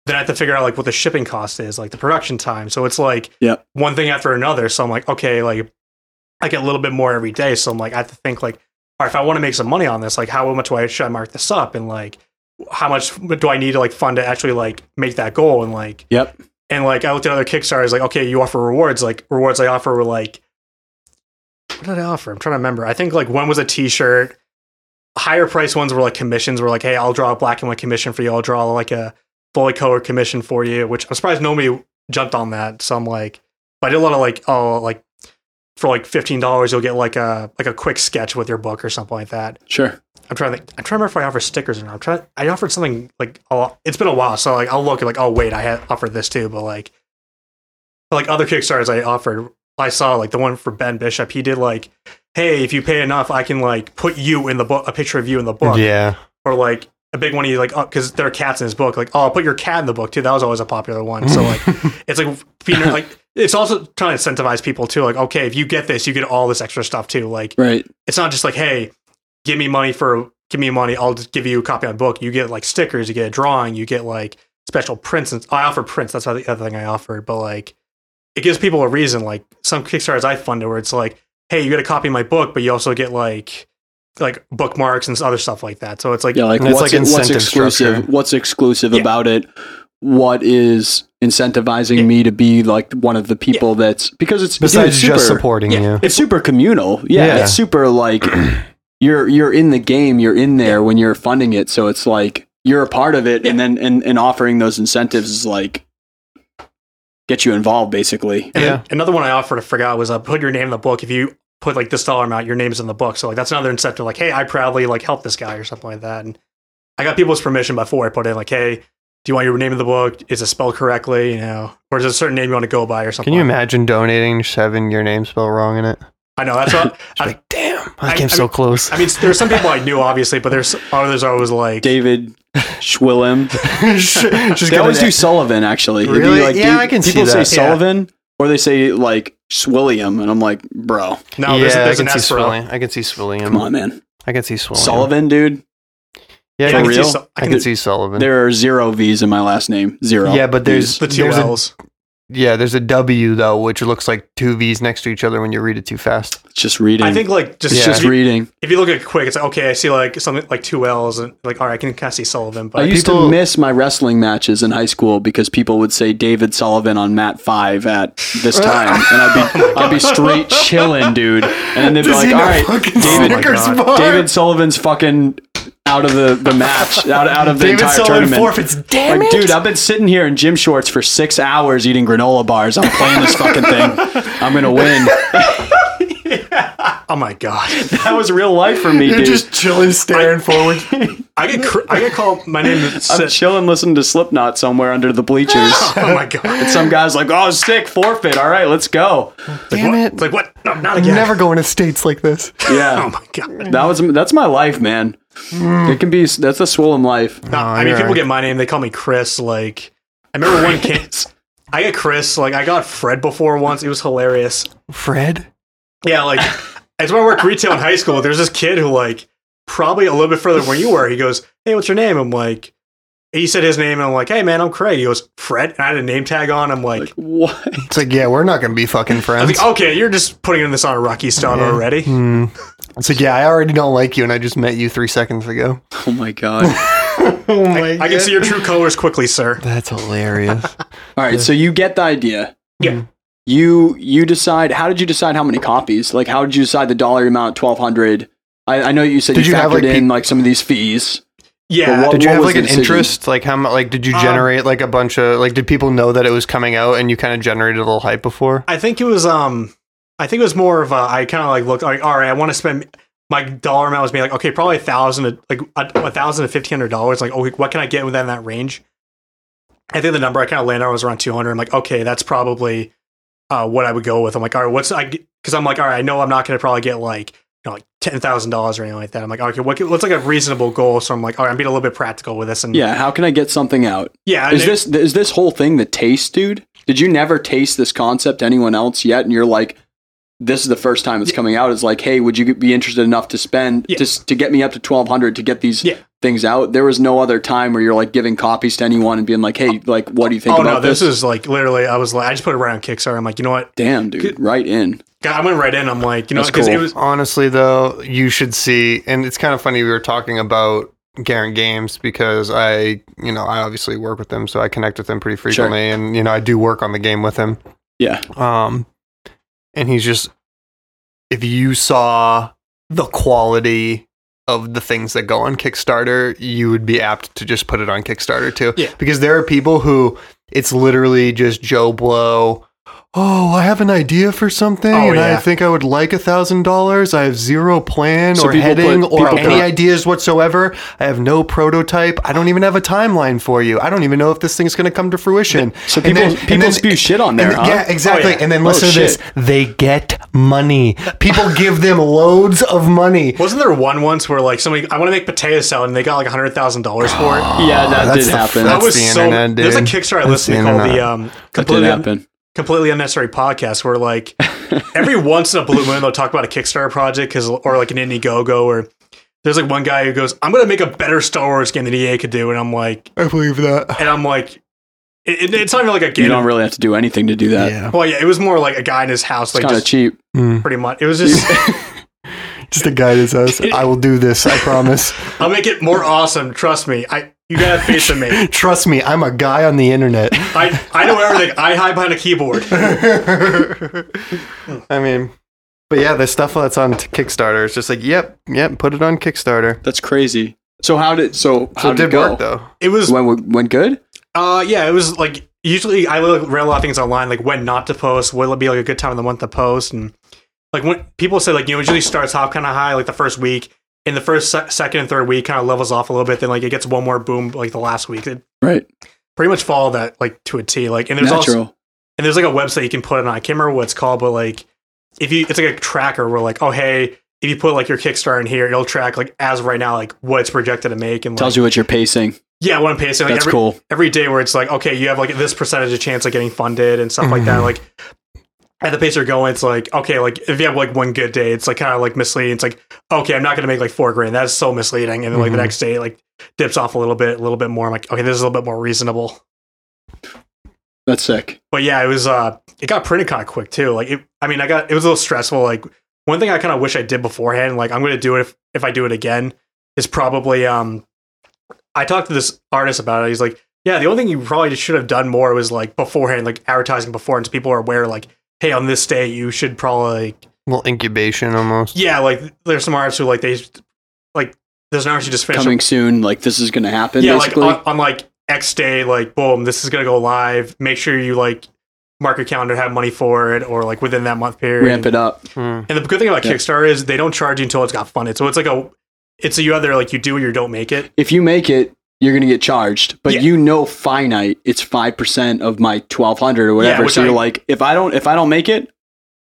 then I have to figure out like what the shipping cost is, like the production time. So it's like one thing after another. So I'm like, okay, like I get a little bit more every day. So I'm like, I have to think like, all right, if I want to make some money on this, like how much should I mark this up? And like, how much do I need to like fund to actually like make that goal? And like, and like, I looked at other Kickstarters, like, okay, you offer rewards, like rewards I offer were like, what did I offer? I'm trying to remember. I think like one was a t-shirt. Higher price ones were like commissions were like, hey, I'll draw a black and white commission for you. I'll draw like a fully colored commission for you, which I'm surprised nobody jumped on that. So I'm like, but I did a lot of like, oh, like for like $15, you'll get like a quick sketch with your book or something like that. Sure. I'm trying to remember if I offer stickers or not. I offered something like, oh, it's been a while. So like, I'll look at like, oh wait, I had offered this too. But like other Kickstarters I offered, I saw like the one for Ben Bishop. He did like, hey, if you pay enough, I can like put you in the book, a picture of you in the book. Yeah. Or like, a big one, he's like, oh, because there are cats in his book. Like, oh, I'll put your cat in the book too. That was always a popular one. So like, it's like, it's also trying to incentivize people too. Like, okay, if you get this, you get all this extra stuff too. Like, it's not just like, hey, give me money. I'll just give you a copy of the book. You get like stickers, you get a drawing, you get like special prints. And I offer prints. That's the other thing I offered. But like, it gives people a reason. Like some Kickstarters I funded where it's like, hey, you get a copy of my book, but you also get like bookmarks and other stuff like that. So it's like, what's exclusive about it. What is incentivizing me to be like one of the people that's, because it's besides just supporting you. It's super communal. Yeah. It's super like you're in the game, you're in there when you're funding it. So it's like, you're a part of it. And then, and offering those incentives is like, get you involved basically. And another one I offered, I forgot, was put your name in the book. If you put like this dollar amount, your name's in the book. So like, that's another incentive. Like, hey, I proudly like helped this guy or something like that. And I got people's permission before I put in like, hey, do you want your name in the book? Is it spelled correctly? You know, or is it a certain name you want to go by or something? Can you imagine donating just having your name spelled wrong in it? I know. That's what like, damn, I came so close. I mean, there's some people I knew obviously, but there's others I was like David Swillum. They always do Sullivan actually. Really? Like, I can see that. People say Sullivan or they say like Swilliam, and I'm like, bro. No, there's an S for Swilliam. I can see Swilliam. Come on, man. I can see Swilliam. Sullivan, dude. Yeah, for real? I can see Sullivan. There are zero V's in my last name. Zero. Yeah, but there's the two L's. There's a W though, which looks like two V's next to each other when you read it too fast. It's just reading. I think like just reading. If you look at it quick, it's like, okay, I see like something like two L's, and like, all right, I can kind of see Sullivan. But I used to miss my wrestling matches in high school because people would say David Sullivan on Mat 5 at this time, and I'd be straight chilling, dude. And then they'd be like, all right, David Sullivan's fucking out of the match, out of the David entire Sullivan tournament. Forfeits. Damn it. Like, dude, I've been sitting here in gym shorts for 6 hours eating granola bars. I'm playing this fucking thing. I'm going to win. Oh my God. That was real life for me, dude. You're just chilling, staring forward. I get called, my name is... I'm chilling, listening to Slipknot somewhere under the bleachers. Oh my God. And some guy's like, oh, sick, forfeit. All right, let's go. Damn it. It's like, what? No, not again. I'm never going to states like this. Yeah. Oh my God. That's my life, man. It can be, that's a swollen life. No, I mean, people get my name, they call me Chris. Like, I remember one kid, I get Chris, like, I got Fred before once. It was hilarious. Fred? Yeah, like, it's when I worked retail in high school. There's this kid who, like, probably a little bit further than where you were. He goes, hey, what's your name? I'm like, he said his name, and I'm like, hey, man, I'm Craig. He goes, Fred? And I had a name tag on. I'm like, what? It's like, yeah, we're not going to be fucking friends. I was like, okay, you're just putting this on a Rocky Stone already. Mm. It's like, yeah, I already don't like you, and I just met you 3 seconds ago. Oh, my God. I can see your true colors quickly, sir. That's hilarious. All right, so you get the idea. Yeah. You decide, how did you decide how many copies? Like, how did you decide the dollar amount, $1,200? I know you said did you factored in some of these fees. Yeah. Did you have like an interest? Like how much, like, did you generate like a bunch of, like, did people know that it was coming out and you kind of generated a little hype before? I think it was, more of a, I kind of like looked like, all right, I want to spend my dollar amount was being like, okay, probably $1,000 to $1,500. Like, okay, what can I get within that range? I think the number I kind of landed on was around 200. I'm like, okay, that's probably what I would go with. I'm like, all right, because I'm like, all right, I know I'm not going to probably get like, like $10,000 or anything like that. I'm like, okay, what's like a reasonable goal? So I'm like, all right, I'm being a little bit practical with this. And yeah, how can I get something out? Yeah, is this whole thing the taste, dude? Did you never taste this concept to anyone else yet? And you're like, this is the first time it's coming out. It's like, hey, would you be interested enough to spend to get me up to $1,200 to get these things out? There was no other time where you're like giving copies to anyone and being like, hey, like, what do you think about this? This is like literally, I was like, I just put it right on Kickstarter. I'm like, you know what? Damn, dude, right in. God, I went right in. I'm like, you know, because it was honestly though, you should see, and it's kind of funny we were talking about Garin Games because I obviously work with them, so I connect with them pretty frequently, and you know, I do work on the game with him. Yeah. And he's just, if you saw the quality of the things that go on Kickstarter, you would be apt to just put it on Kickstarter too. Yeah. Because there are people who it's literally just Joe Blow. Oh, I have an idea for something, I think I would like $1,000. I have zero plan or heading or any ideas whatsoever. I have no prototype. I don't even have a timeline for you. I don't even know if this thing's going to come to fruition. So people spew shit on there, huh? Yeah, exactly. Oh, yeah. And then listen to this. They get money. People give them loads of money. Wasn't there one once where like somebody, I want to make potato salad, and they got like $100,000 for it? Yeah, that did happen. That was the internet, dude. There's a Kickstarter I listened to called the Completely Unnecessary Podcast, where like every once in a blue moon they'll talk about a Kickstarter project or like an Indiegogo, or there's like one guy who goes, I'm gonna make a better Star Wars game than EA could do, and I'm like, I believe that. And I'm like, it's not even like a game. You don't really have to do anything to do that. Yeah. Well, yeah, it was more like a guy in his house, like, kind of cheap, pretty much. It was just just a guy in his house. I will do this, I promise. I'll make it more awesome. Trust me. You gotta face with me. Trust me, I'm a guy on the internet. I know everything. I hide behind a keyboard. I mean, but yeah, the stuff that's on Kickstarter, it's just like, yep, put it on Kickstarter. That's crazy. So how did it go? Work though? It was went good. Yeah, it was like usually I read a lot of things online, like when not to post, will it be like a good time of the month to post, and like when people say like, you know, it usually starts off kind of high, like the first week. In the first, second, and third week, kind of levels off a little bit. Then, like, it gets one more boom, like the last week. It right. Pretty much follow that, like, to a T. Like, and there's also, and there's like a website you can put it on. I can't remember what it's called, but like, it's like a tracker where, like, oh hey, if you put like your Kickstarter in here, it'll track like as of right now, like what it's projected to make, and like, tells you what you're pacing. Yeah, what I'm pacing. Like, that's cool. Every day where it's like, okay, you have like this percentage of chance of getting funded and stuff like that. Like at the pace you're going, it's like, okay, like if you have like one good day, it's like kind of like misleading. It's like, okay, I'm not going to make like $4,000. That's so misleading. And then like the next day, like dips off a little bit more. I'm like, okay, this is a little bit more reasonable. That's sick. But yeah, it was, it got printed kind of quick too. Like, it was a little stressful. Like one thing I kind of wish I did beforehand, like I'm going to do it if I do it again, is probably, I talked to this artist about it. He's like, yeah, the only thing you probably should have done more was like beforehand, like advertising beforehand, so people are aware, like, hey, on this day, you should probably... Well, incubation almost. Yeah, like, there's some artists who, like, they... Like, there's an artist who just finished... Coming soon, like, this is going to happen, yeah, basically. Yeah, like, on, like, X day, like, boom, this is going to go live. Make sure you, like, mark your calendar, have money for it, or, like, within that month period. Ramp it up. And the good thing about Kickstarter is they don't charge you until it's got funded. So it's like a... It's you either, like, you do it or you don't make it. If you make it, you're going to get charged, but you know, finite, it's 5% of my $1,200 or whatever. Yeah, so you're like, if I don't make it,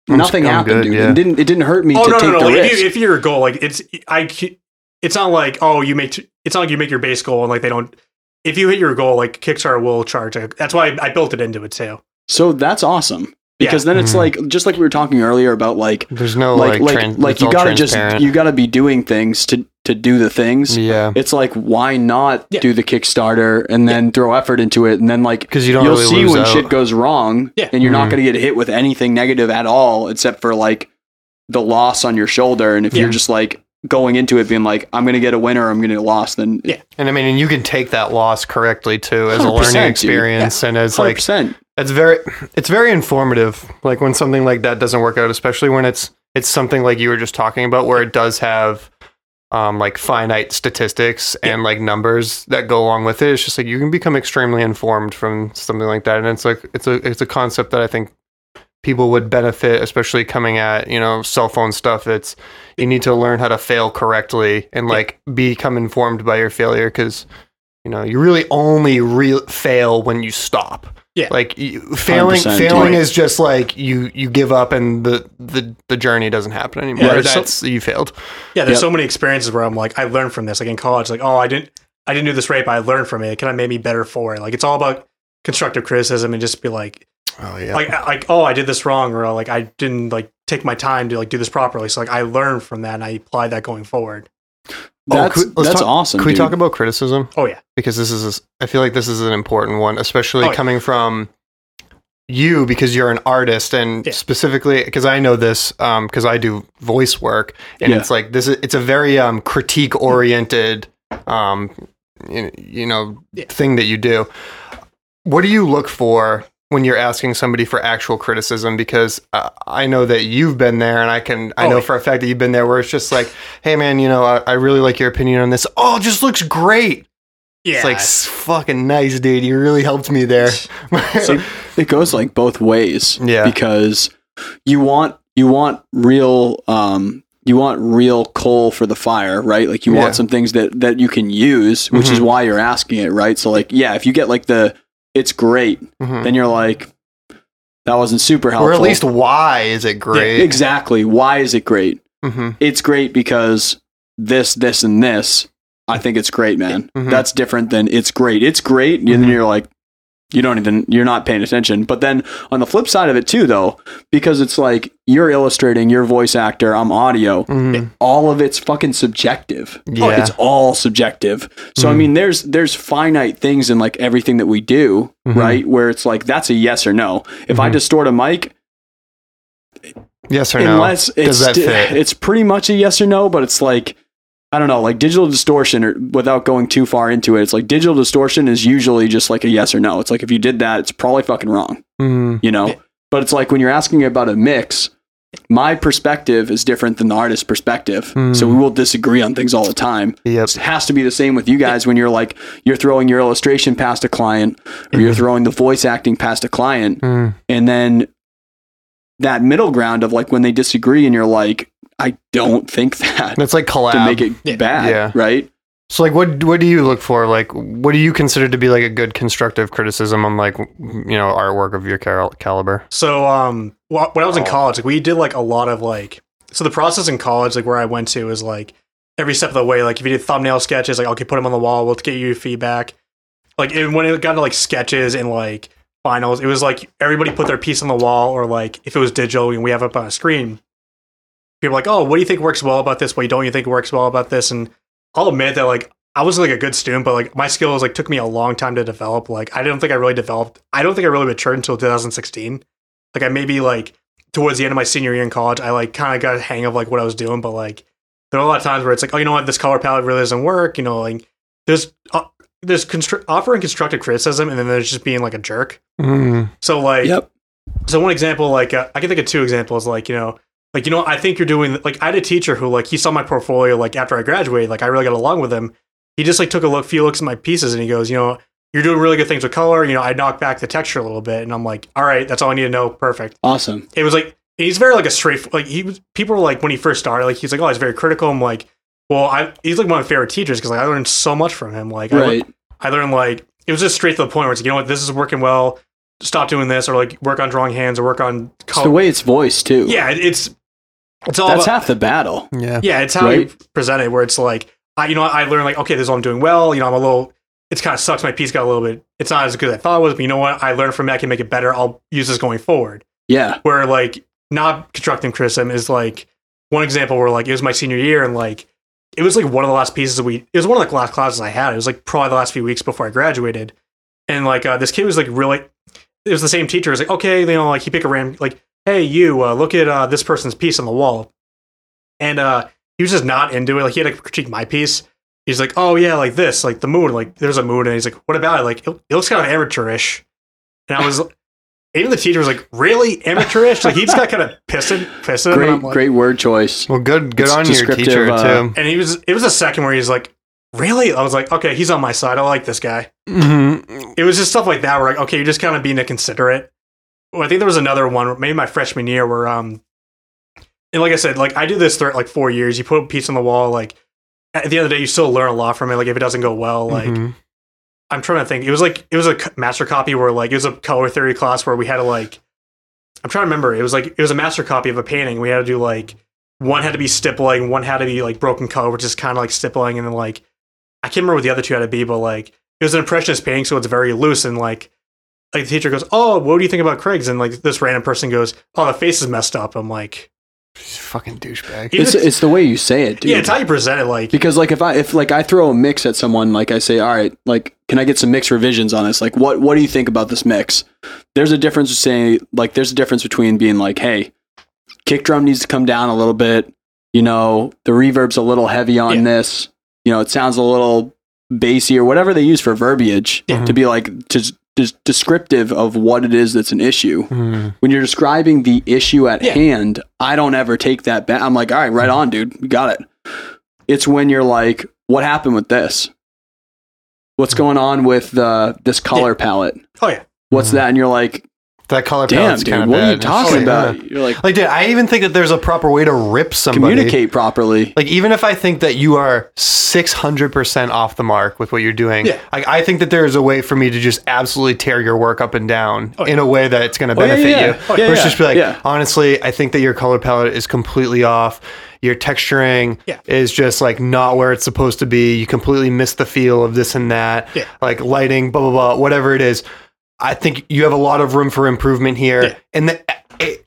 nothing happened, dude. Yeah. It didn't hurt me to take the risk. If your goal, like it's not like, it's not like you make your base goal and like, if you hit your goal, like Kickstarter will charge. That's why I built it into it too. So that's awesome. Because then it's like, just like we were talking earlier about like, there's no like you gotta be doing things to to do the things. Yeah. It's like, why not do the Kickstarter and then throw effort into it? And then, like, because you'll really see when shit goes wrong and you're not going to get hit with anything negative at all, except for like the loss on your shoulder. And if you're just like going into it being like, I'm going to get a win or I'm going to get lost, then and I mean, and you can take that loss correctly too as a learning experience. And as 100%. Like, it's very informative. Like when something like that doesn't work out, especially when it's something like you were just talking about where it does have like finite statistics and like numbers that go along with it. It's just like you can become extremely informed from something like that. And it's like it's a concept that I think people would benefit, especially coming at, you know, cell phone stuff. It's you need to learn how to fail correctly and like become informed by your failure, because you know you really only fail when you stop. Yeah, like failing is just like you give up and the journey doesn't happen anymore. Yeah, you failed. Yeah, there's so many experiences where I'm like, I learned from this. Like in college, like, oh, I didn't do this right, but I learned from it. It kind of made me better for it. Like it's all about constructive criticism and just be like, oh yeah, like oh, I did this wrong, or like I didn't like take my time to like do this properly. So like I learned from that and I apply that going forward. That's awesome. Can we talk about criticism? Oh yeah, because I feel like this is an important one, especially coming from you, because you're an artist, and specifically because I know this because I do voice work, and it's like it's a very critique oriented thing that you do. What do you look for when you're asking somebody for actual criticism? Because I know that you've been there, and I know for a fact that you've been there, where it's just like, hey man, you know, I really like your opinion on this. Oh, it just looks great. Yeah. It's like, fucking nice, dude. You really helped me there. So it goes like both ways. Yeah. Because you want real coal for the fire, right? Like you want some things that you can use, which is why you're asking it, right? So like, yeah, if you get like it's great. Mm-hmm. Then you're like, that wasn't super helpful. Or at least, why is it great? Yeah, exactly. Why is it great? Mm-hmm. It's great because this, this, and this. I think it's great, man. Mm-hmm. That's different than it's great. It's great. Mm-hmm. And then you're like, you're not paying attention. But then on the flip side of it too, though, because it's like, you're illustrating, you're voice actor, I'm audio. Mm-hmm. All of it's fucking subjective. Yeah. Like, it's all subjective. So, I mean, there's finite things in like everything that we do, right? Where it's like, that's a yes or no. If I distort a mic, yes or no. Does that fit? It's pretty much a yes or no, but it's like, I don't know, like digital distortion, or without going too far into it, it's like digital distortion is usually just like a yes or no. It's like, if you did that, it's probably fucking wrong, you know? But it's like, when you're asking about a mix, my perspective is different than the artist's perspective. Mm. So we will disagree on things all the time. Yep. It has to be the same with you guys when you're like, you're throwing your illustration past a client, or you're throwing the voice acting past a client. Mm. And then that middle ground of like, when they disagree and you're like, I don't think that. That's like collab. To make it bad, right? So like, what do you look for? Like, what do you consider to be like a good constructive criticism on like, you know, artwork of your caliber? So when I was in college, like we did like a lot of like, so the process in college, like where I went to is like every step of the way, like if you did thumbnail sketches, like, okay, put them on the wall, we'll get you feedback. Like when it got to like sketches and like finals, it was like everybody put their piece on the wall, or like if it was digital and we have it up on a screen. People are like, oh, what do you think works well about this? What don't you think works well about this? And I'll admit that, like, I was like a good student, but like my skills like took me a long time to develop. Like, I don't think I really matured until 2016. Like, I maybe like towards the end of my senior year in college, I like kind of got a hang of like what I was doing. But like, there are a lot of times where it's like, oh, you know what, this color palette really doesn't work. You know, like there's offering constructive criticism, and then there's just being like a jerk. Mm. So like, so one example, like I can think of two examples, like, you know. Like, you know, I think you're doing, like, I had a teacher who, like, he saw my portfolio, like, after I graduated, like, I really got along with him. He just, like, took a few looks at my pieces, and he goes, you know, you're doing really good things with color. You know, I knocked back the texture a little bit, and I'm like, all right, that's all I need to know. Perfect. Awesome. It was, like, he's very, like, a straight, like, people were, like, when he first started, like, he's, like, oh, he's very critical. I'm, like, well, he's, like, one of my favorite teachers, because, like, I learned so much from him. Like, I learned, like, it was just straight to the point where it's, like, you know what, this is working well. Stop doing this, or, like, work on drawing hands, or work on color. It's the way it's voiced, too. Yeah, it's all that's about, half the battle. Yeah, it's how you present it, where it's like, I learned, like, okay, this is all I'm doing well. You know, I'm a little, it's kind of sucks. My piece got a little bit, it's not as good as I thought it was, but you know what? I learned from that. I can make it better. I'll use this going forward. Yeah. Where, like, not constructive criticism is, like, one example where, like, it was my senior year, and, like, it was like one of the last pieces it was one of the last classes I had. It was like probably the last few weeks before I graduated. And like, this kid was like, really, it was the same teacher. It was like, okay, you know, like he picked a random, like, hey, you look at this person's piece on the wall. And he was just not into it. Like he had to critique my piece. He's like, oh yeah, like this, like the moon, like there's a moon. And he's like, what about it? Like, it looks kind of amateurish. And I was even the teacher was like, really amateurish? Like he just got kind of pissed. Great, like, great word choice. Well, good on your teacher too. And it was a second where he's like, really? I was like, okay, he's on my side. I like this guy. Mm-hmm. It was just stuff like that. Where like, okay, you're just kind of being inconsiderate. Well, I think there was another one, maybe my freshman year where, and like I said, like I did this throughout like 4 years. You put a piece on the wall, like at the end of the day, you still learn a lot from it. Like if it doesn't go well, like mm-hmm. I'm trying to think, it was a master copy where like, it was a color theory class where we had to like, I'm trying to remember. It was a master copy of a painting. We had to do like, one had to be stippling, one had to be like broken color, which is kind of like stippling. And then like, I can't remember what the other two had to be, but like, it was an impressionist painting. So it's very loose. And like the teacher goes, oh, what do you think about Craig's? And like this random person goes, oh, the face is messed up. I'm like, fucking douchebag. It's the way you say it, dude. Yeah, it's how you present it, like because like if I throw a mix at someone, like I say, all right, like can I get some mix revisions on this? Like what do you think about this mix? There's a difference saying like there's a difference between being like, hey, kick drum needs to come down a little bit, you know, the reverb's a little heavy on this, you know, it sounds a little bassy or whatever they use for verbiage to be like descriptive of what it is that's an issue. When you're describing the issue at hand, I don't ever take that back. I'm like, all right, right on, dude, we got it. It's when you're like, what happened with this? What's going on with this color palette? Oh yeah, what's that? And you're like, that color palette's kind of bad. What are you talking about? Yeah. You're like, dude, I even think that there's a proper way to rip somebody. Communicate properly. Like, even if I think that you are 600% off the mark with what you're doing, I think that there is a way for me to just absolutely tear your work up and down in a way that it's going to benefit you. Oh, yeah, versus just be like, honestly, I think that your color palette is completely off. Your texturing is just like not where it's supposed to be. You completely miss the feel of this and that. Yeah. Like lighting, blah, blah, blah, whatever it is. I think you have a lot of room for improvement here. Yeah. And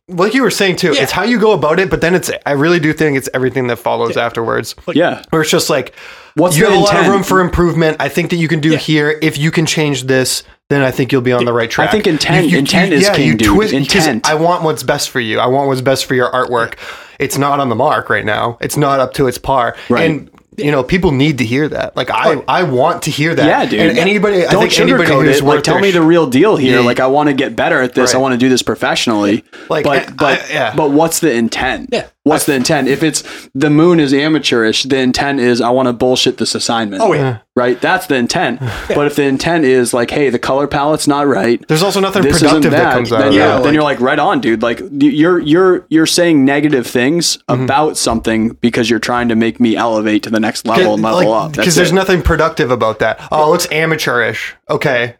like you were saying too, it's how you go about it, but then I really do think it's everything that follows afterwards. Like, where it's just like, you have a lot of room for improvement. I think that you can do here. If you can change this, then I think you'll be on the right track. I think intent is king, dude. Intent. I want what's best for you. I want what's best for your artwork. It's not on the mark right now. It's not up to its par. Right. And, you know, people need to hear that. Like I want to hear that. Yeah, dude. And anybody, don't I think anybody who's worth like, tell me the real deal here. Yeah. Like I want to get better at this. Right. I want to do this professionally. Like, but what's the intent? Yeah. What's the intent? If it's the moon is amateurish, the intent is I want to bullshit this assignment. Oh yeah. Right. That's the intent. But if the intent is like, hey, the color palette's not right. There's also nothing productive that comes out. Then, then you're like, right on, dude. Like you're saying negative things about something because you're trying to make me elevate to the next level and level up. Because there's nothing productive about that. Oh, it looks amateurish. Okay.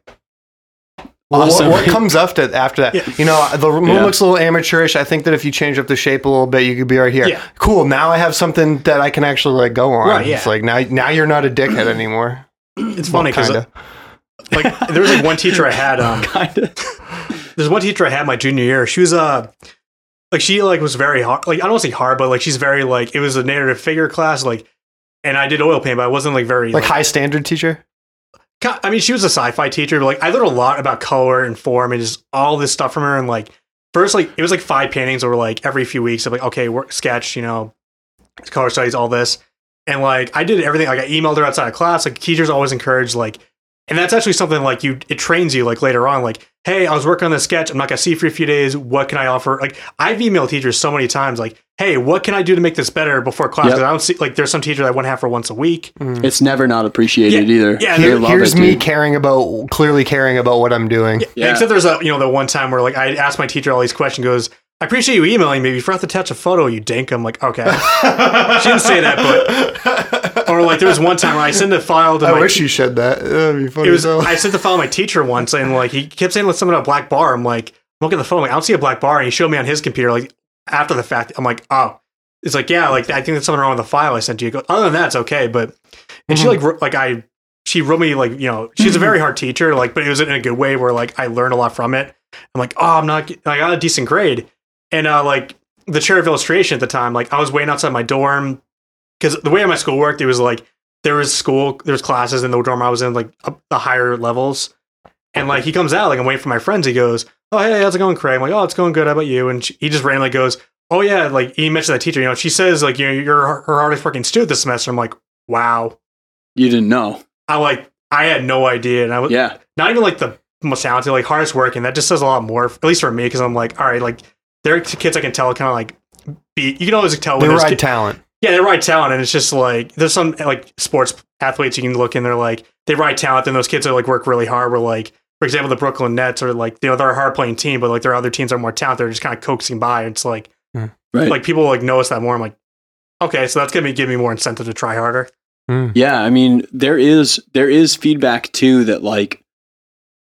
Awesome. What comes after that? Yeah. You know, the moon looks a little amateurish. I think that if you change up the shape a little bit, you could be right here. Yeah. Cool. Now I have something that I can actually like go on. Right, yeah. It's like now you're not a dickhead anymore. It's funny because like there was like one teacher I had. There's one teacher I had my junior year. She was like she like was very hard. Like I don't want to say hard, but like she's very like it was a narrative figure class. Like, and I did oil paint, but I wasn't like very like high standard teacher. I mean, she was a sci-fi teacher, but like I learned a lot about color and form and just all this stuff from her. And like first, like it was like 5 paintings over like every few weeks of like, okay, work sketch, you know, color studies, all this. And like I did everything. Like I emailed her outside of class. Like teachers always encourage like, and that's actually something like it trains you like later on. Like, hey, I was working on this sketch. I'm not gonna see you for a few days. What can I offer? Like I've emailed teachers so many times. Like, hey, what can I do to make this better before class? Because I don't see like there's some teachers I wouldn't have for once a week. It's never not appreciated either. Yeah, here's me clearly caring about what I'm doing. Yeah. Yeah. Except there's the one time where like I asked my teacher all these questions. Goes, I appreciate you emailing me. You forgot to attach a photo, you dink. I'm like, okay. She didn't say that, but... Or, like, there was one time where I sent a file to my... I wish you said that. That'd be funny. I sent the file to my teacher once, and, like, he kept saying something about a black bar. I'm like, look at the phone. Like, I don't see a black bar. And he showed me on his computer, like, after the fact. I'm like, oh. It's like, yeah, like, I think there's something wrong with the file I sent you. Other than that, it's okay, but... And she, she wrote me, like, you know... She's a very hard teacher, like, but it was in a good way where, like, I learned a lot from it. I'm like, oh, I got a decent grade. And, like, the chair of illustration at the time, like, I was waiting outside my dorm because the way my school worked, it was like there was classes in the dorm I was in, like up the higher levels. And like he comes out, like I'm waiting for my friends. He goes, "Oh, hey, how's it going, Craig?" I'm like, "Oh, it's going good. How about you?" And he just randomly goes, "Oh yeah," like he mentioned that teacher. You know, she says like, "You know, you're her hardest working student this semester." I'm like, "Wow, you didn't know?" I had no idea, and I was not even like the most talented, like hardest working. That just says a lot more, at least for me, because I'm like, all right, like there are kids I can tell kind of like you can always tell when they're right talent. Yeah, they ride talent, and it's just like there's some like sports athletes you can look and they're like they ride talent, and those kids are like work really hard. We're like, for example, the Brooklyn Nets are like, you know, they're a hard playing team, but like their other teams are more talented. They're just kind of coaxing by. And it's like, right. Like people like notice that more. I'm like, okay, so that's gonna give me more incentive to try harder. Mm. Yeah, I mean there is feedback too that like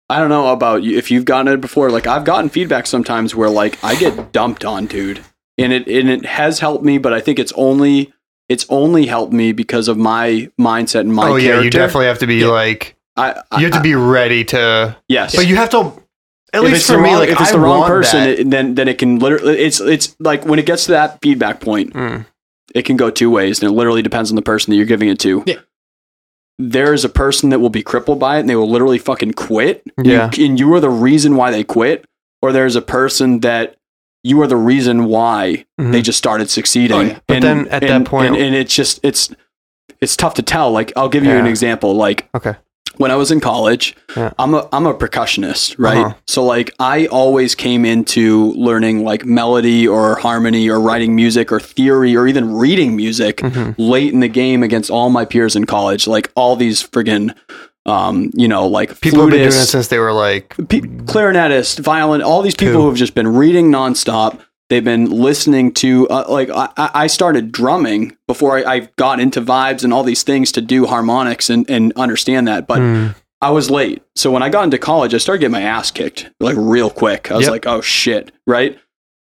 I don't know about you if you've gotten it before. Like I've gotten feedback sometimes where like I get dumped on, dude. And it has helped me, but I think it's only helped me because of my mindset and my character. You definitely have to be like you have to be ready to but you have to at least for me, like if it's the wrong person, then it can literally it's like when it gets to that feedback point, it can go two ways, and it literally depends on the person that you're giving it to. Yeah. There is a person that will be crippled by it, and they will literally fucking quit. Yeah, and you are the reason why they quit, or there's a person that. You are the reason why they just started succeeding. Oh, yeah. But then at that point... And it's just... It's tough to tell. Like, I'll give you an example. Like, when I was in college, I'm a percussionist, right? Uh-huh. So, like, I always came into learning, like, melody or harmony or writing music or theory or even reading music late in the game against all my peers in college. Like, all these friggin'... you know, like people flutists, have been doing it since they were like clarinetists, violin, all these people who have just been reading nonstop. They've been listening to I started drumming before I got into vibes and all these things to do harmonics and understand that. But I was late. So when I got into college, I started getting my ass kicked like real quick. I was like, oh shit. Right.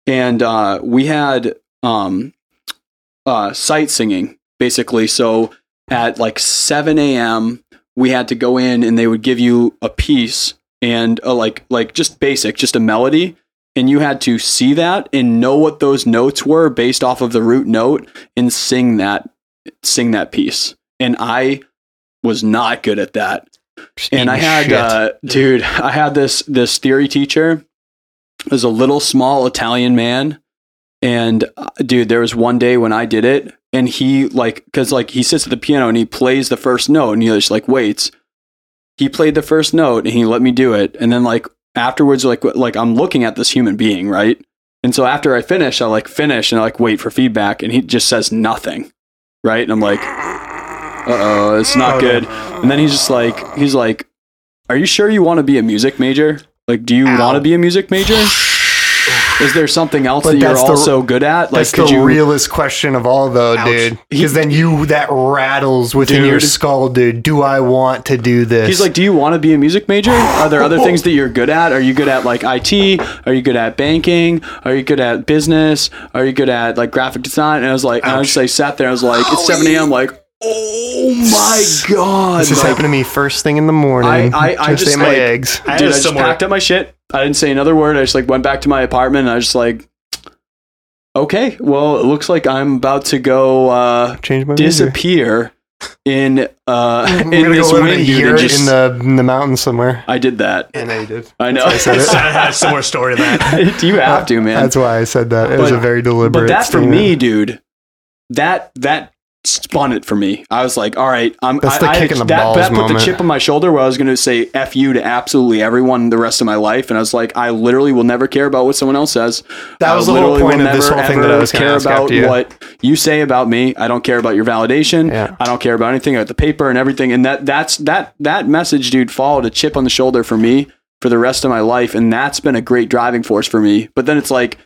And, we had, sight singing basically. So at like 7 a.m. we had to go in and they would give you a piece and a, like just basic, just a melody. And you had to see that and know what those notes were based off of the root note and sing that piece. And I was not good at that. And I had, I had this theory teacher. It was a little small Italian man. And dude, there was one day when I did it. And he like, cause like he sits at the piano and he plays the first note and he just like waits. He played the first note and he let me do it. And then like afterwards, like I'm looking at this human being. Right. And so after I finish, I like finish and I like wait for feedback and he just says nothing. Right. And I'm like, uh-oh, it's not good. And then he's like, are you sure you want to be a music major? Like, do you want to be a music major? Is there something else that you're also good at? Like, that's the realest question of all, though, dude. Because then that rattles within your skull, dude. Do I want to do this? He's like, do you want to be a music major? Are there other things that you're good at? Are you good at, like, IT? Are you good at banking? Are you good at business? Are you good at, like, graphic design? And I was like, I just like, sat there. I was like, it's 7 a.m. Like, oh my God. This happened to me first thing in the morning. I just ate my eggs. Dude, I just packed up my shit. I didn't say another word. I just like went back to my apartment and I was just like, okay, well, it looks like I'm about to go change my disappear in this wind in the mountains somewhere. I did that. And I did. I know. I had a similar story to that. You have to, man. That's why I said that. It was a very deliberate. But that for me, dude, that spun it for me. I was like, all right, that put the chip on my shoulder where I was going to say F you to absolutely everyone the rest of my life. And I was like, I literally will never care about what someone else says. That was the whole point of this whole thing that I was care about you. What you say about me. I don't care about your validation. Yeah. I don't care about anything about the paper and everything. And that message, dude, followed a chip on the shoulder for me for the rest of my life. And that's been a great driving force for me. But then it's like,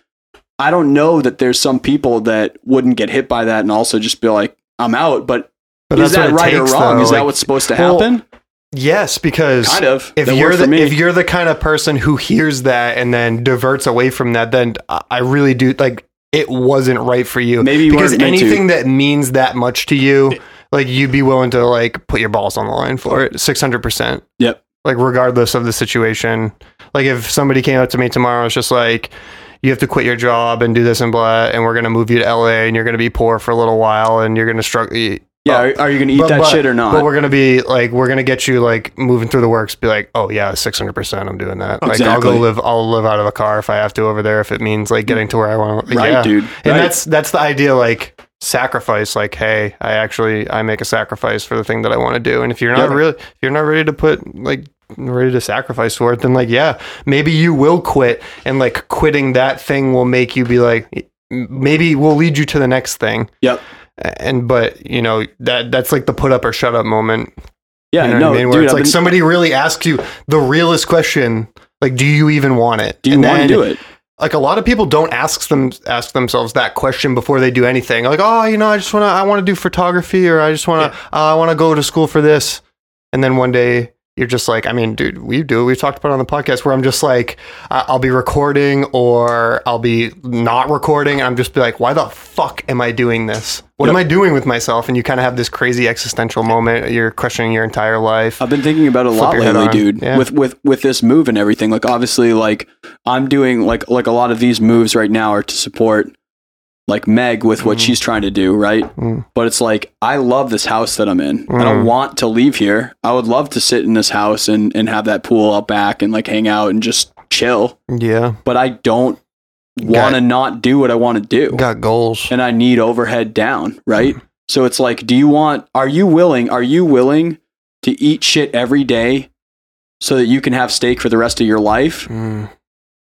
I don't know that there's some people that wouldn't get hit by that and also just be like, I'm out, but is that right or wrong? Is that what's supposed to happen? Yes, because kind of. if you're the kind of person who hears that and then diverts away from that, then I really do like it wasn't right for you. Maybe because anything that means that much to you, like you'd be willing to like put your balls on the line for it, 600%. Yep. Like regardless of the situation, like if somebody came up to me tomorrow, it's just like, you have to quit your job and do this and blah, and we're going to move you to LA and you're going to be poor for a little while and you're going to struggle. Yeah. Are you going to eat that shit or not? But we're going to be like, we're going to get you like moving through the works, be like, oh yeah, 600% I'm doing that. Exactly. Like I'll live out of a car if I have to over there, if it means like getting to where I want to. Like, right, yeah. Dude. And right. That's the idea. Like sacrifice, like, hey, I make a sacrifice for the thing that I want to do. And if you're not if you're not ready to put like, ready to sacrifice for it, then like, yeah, maybe you will quit, and like quitting that thing will make you be like, maybe will lead you to the next thing. Yep. And but you know that's like the put up or shut up moment. Yeah, you know what I mean? Where dude, it's like somebody really asks you the realest question, like, do you even want it? Do you want to do it? Like a lot of people don't ask themselves that question before they do anything. Like, oh, you know, I want to do photography, or I just want to, I want to go to school for this, and then one day. You're just like, I mean, dude, we've talked about it on the podcast where I'm just like, I'll be recording or I'll be not recording. I'm just be like, why the fuck am I doing this? What am I doing with myself? And you kind of have this crazy existential moment. You're questioning your entire life. I've been thinking about it a lot lately, dude, with this move and everything. Like, obviously, like I'm doing like a lot of these moves right now are to support like Meg with what she's trying to do, right? But it's like, I love this house that I'm in. I don't want to leave here. I would love to sit in this house and have that pool out back and like hang out and just chill. Yeah. But I don't want to not do what I want to do. Got goals. And I need overhead down, right? So it's like, are you willing to eat shit every day so that you can have steak for the rest of your life?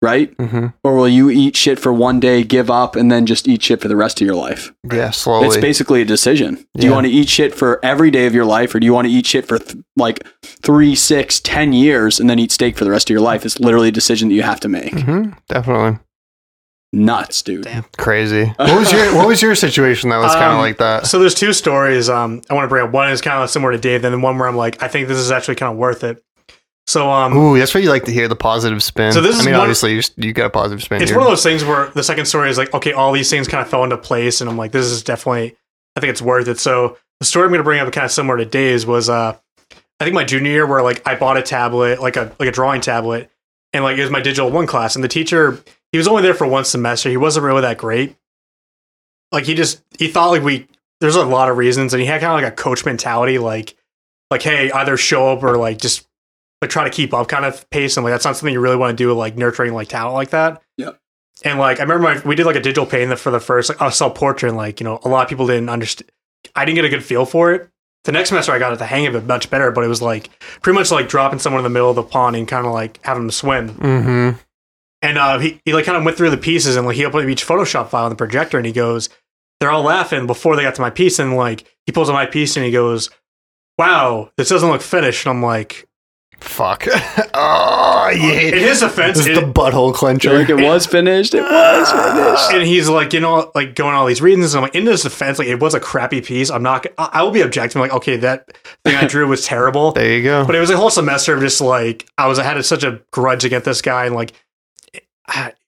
Right? Or will you eat shit for one day, give up, and then just eat shit for the rest of your life? Yeah, slowly. It's basically a decision. Do you want to eat shit for every day of your life, or do you want to eat shit for 3, 6, 10 years and then eat steak for the rest of your life? It's literally a decision that you have to make. Definitely. Nuts, dude. Damn. Crazy. What was your situation that was kind of like that? So there's two stories I want to bring up. One is kind of similar to Dave, and then one where I'm like, I think this is actually kind of worth it. So, ooh, that's what you like to hear, the positive spin. So this is obviously you got a positive spin. It's one of those things where the second story is like, okay, all these things kind of fell into place, and I'm like, this is definitely, I think it's worth it. So the story I'm going to bring up, kind of similar to Dave's, was I think my junior year, where like I bought a tablet, like a drawing tablet, and like it was my digital one class, and the teacher, he was only there for one semester. He wasn't really that great. Like he thought like there's a lot of reasons, and he had kind of like a coach mentality, like hey, either show up or like just. Like try to keep up kind of pace, and like that's not something you really want to do, like nurturing like talent like that. Yeah. And like I remember we did like a digital painting for the first like self-portrait, and like, you know, a lot of people didn't understand. I didn't get a good feel for it. The next semester I got the hang of it much better, but it was like pretty much like dropping someone in the middle of the pond and kind of like having them swim. And he like kind of went through the pieces, and like he opened each Photoshop file on the projector, and he goes, they're all laughing before they got to my piece, and like he pulls on my piece and he goes, wow, this doesn't look finished. And I'm like, fuck. Oh, yeah. In his offense, it's the butthole clencher. Like, it was finished. And he's like, you know, like going all these reasons. I'm like, in his defense, like it was a crappy piece. I will be objective. I'm like, okay, that thing I drew was terrible. There you go. But it was a whole semester of just like, I had such a grudge against this guy, and like,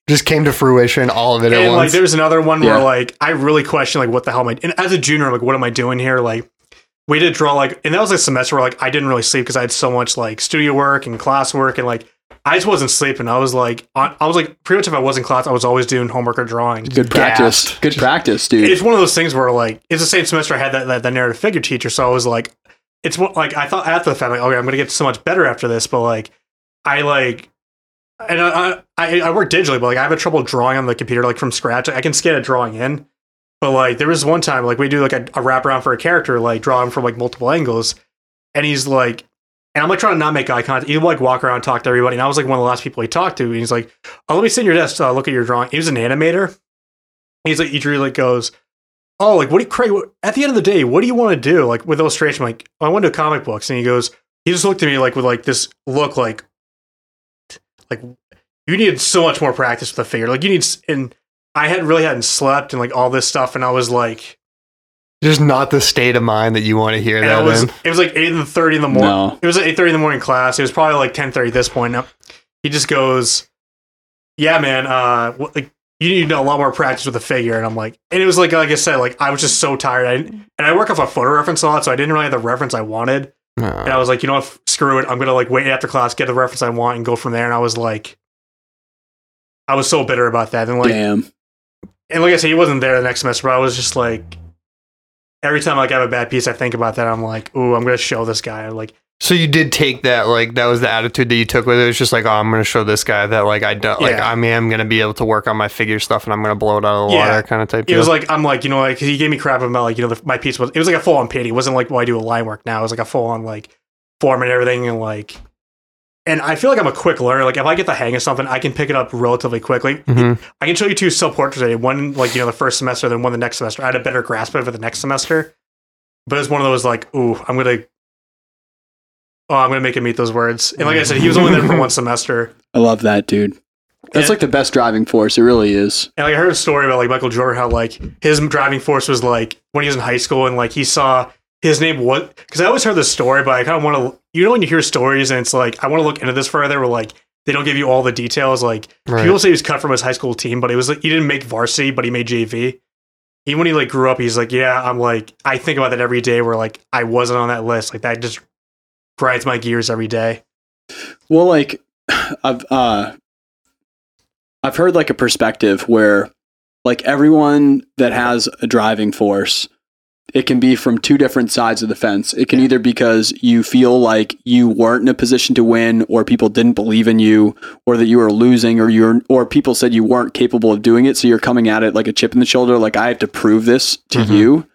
just came to fruition, all of it at once. And like, there's another one where like, I really questioned like, what the hell am I? And as a junior, I'm like, what am I doing here? Like, we did draw like, and that was a semester where like I didn't really sleep because I had so much like studio work and class work, and like I just wasn't sleeping. I was like pretty much if I was in class, I was always doing homework or drawing. Good practice, dude. It's one of those things where like it's the same semester I had that narrative figure teacher, so I was like, it's what like I thought after the fact, like, okay, I'm gonna get so much better after this, but like I work digitally, but like I have trouble drawing on the computer like from scratch. I can scan a drawing in. But like there was one time like we do like a wraparound for a character, like draw him from like multiple angles, and he's like, and I'm like trying to not make eye contact. He would like walk around, talk to everybody, and I was like one of the last people he talked to. And he's like, "Oh, let me sit in your desk, look at your drawing." He was an animator. He's like, he drew like goes, "Oh, like what do you, Craig? At the end of the day, what do you want to do? Like with illustration, like I want to do comic books." And he goes, he just looked at me like with like this look, like you needed so much more practice with the figure, like you need and. I hadn't slept and like all this stuff, and I was like, just not the state of mind that you want to hear that in. It was like 8:30 in the morning. No. It was like 8:30 in the morning class. It was probably like 10:30 at this point. Now, he just goes, "Yeah, man, like you need a lot more practice with the figure." And I'm like, and it was like I said, like I was just so tired. I work off a photo reference a lot, so I didn't really have the reference I wanted. No. And I was like, you know what, screw it. I'm gonna like wait after class, get the reference I want, and go from there. And I was like. I was so bitter about that. And like, damn. And like I said, he wasn't there the next semester, but I was just like, every time like I have a bad piece, I think about that. I'm like, ooh, I'm going to show this guy. Like, so you did take that, like, that was the attitude that you took with it. It was just like, oh, I'm going to show this guy that, like, I don't, like, I mean, I'm going to be able to work on my figure stuff and I'm going to blow it out of the water kind of type deal. It was like, I'm like, you know, like, he gave me crap about, like, you know, my piece was, it was like a full on painting. It wasn't like, well, I do a line work now. It was like a full on, like, form and everything. And like, and I feel like I'm a quick learner. Like, if I get the hang of something, I can pick it up relatively quickly. Mm-hmm. I can show you two self-portraits today. One, like, you know, the first semester, then one the next semester. I had a better grasp of it for the next semester. But it's one of those, like, ooh, I'm going to make him eat those words. And like I said, he was only there for one semester. I love that, dude. That's like the best driving force. It really is. And like I heard a story about like Michael Jordan, how like his driving force was like when he was in high school and like he saw his name. What? Because I always heard this story, but I kind of want to, you know, when you hear stories and it's like, I want to look into this further where like they don't give you all the details. Like people say he was cut from his high school team, but it was like, he didn't make varsity, but he made JV. Even when he like grew up, he's like, yeah, I'm like, I think about that every day where like I wasn't on that list. Like that just grinds my gears every day. Well, like I've heard like a perspective where like everyone that has a driving force, it can be from two different sides of the fence. It can either because you feel like you weren't in a position to win, or people didn't believe in you, or that you were losing, or people said you weren't capable of doing it. So you're coming at it like a chip in the shoulder. Like, I have to prove this to you.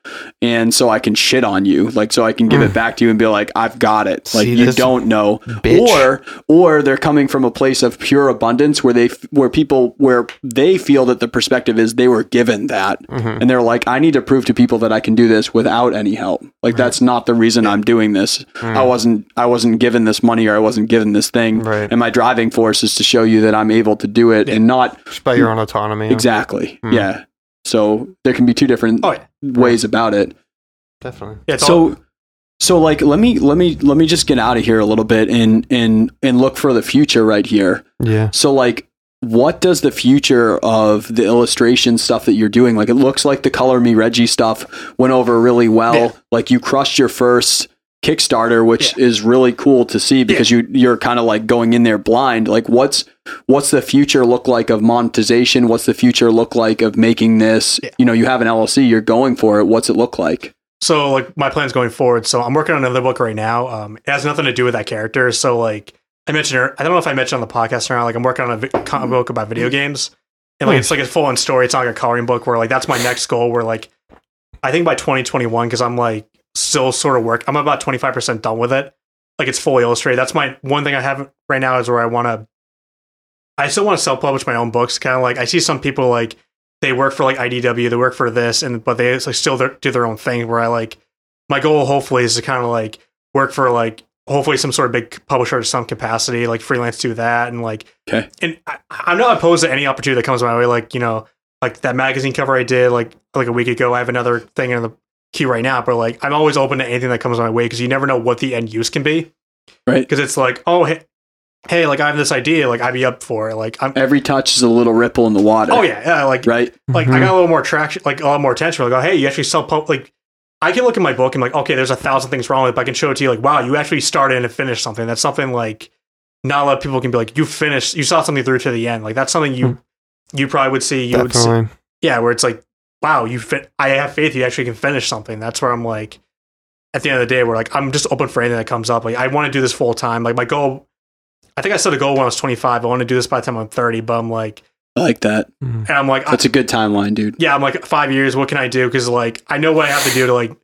And so I can shit on you. Like, so I can give it back to you and be like, I've got it. Like, you don't know, bitch. Or they're coming from a place of pure abundance where they feel that the perspective is they were given that. Mm-hmm. And they're like, I need to prove to people that I can do this without any help. Like, that's not the reason I'm doing this. I wasn't given this money, or I wasn't given this thing. And my driving force is to show you that I'm able to do it, and not just by your own autonomy. Exactly. Yeah. So there can be two different ways about it. Definitely. Yeah, so like, let me just get out of here a little bit and look for the future right here. Yeah. So like, what does the future of the illustration stuff that you're doing? Like, it looks like the Color Me Reggie stuff went over really well. Yeah. Like, you crushed your first Kickstarter, which is really cool to see, because you're kind of like going in there blind. Like, what's the future look like of monetization? What's the future look like of making this? You know, you have an LLC, you're going for it. What's it look like? So like, my plan's going forward. So I'm working on another book right now. It has nothing to do with that character. So like, I don't know if I mentioned on the podcast or not, like, I'm working on a comic book about video games, and like, it's like a full on story. It's not like a coloring book, where like, that's my next goal, where like, I think by 2021, because I'm like still sort of I'm about 25% done with it. Like, it's fully illustrated. That's my one thing I have right now, is where I still want to self-publish my own books. Kind of like, I see some people, like, they work for like IDW, they work for this, but they like still do their own thing, where I like, my goal hopefully is to kind of like work for like, hopefully some sort of big publisher to some capacity, like freelance, do that. And like, and I'm not opposed to any opportunity that comes my way. Like, you know, like that magazine cover I did like a week ago, I have another thing in the queue right now, but like, I'm always open to anything that comes my way, 'cause you never know what the end use can be. Right. 'Cause it's like, oh, hey, like, I have this idea, like, I'd be up for it. Like, every touch is a little ripple in the water. Oh yeah. Like, right. Like, I got a little more traction, like a lot more attention. Like, oh, hey, you actually like, I can look at my book and like, okay, there's 1,000 things wrong with it, but I can show it to you like, wow, you actually started and finished something. That's something like not a lot of people can be like, you saw something through to the end. Like, that's something you probably would see. Would see. Yeah. Where it's like, wow, I have faith you actually can finish something. That's where I'm like, at the end of the day, where like, I'm just open for anything that comes up. Like, I want to do this full time. Like, my goal, I think I set a goal when I was 25. I want to do this by the time I'm 30, but I'm like, I like that. And I'm like, that's a good timeline, dude. Yeah. I'm like, 5 years, what can I do? 'Cause like, I know what I have to do to like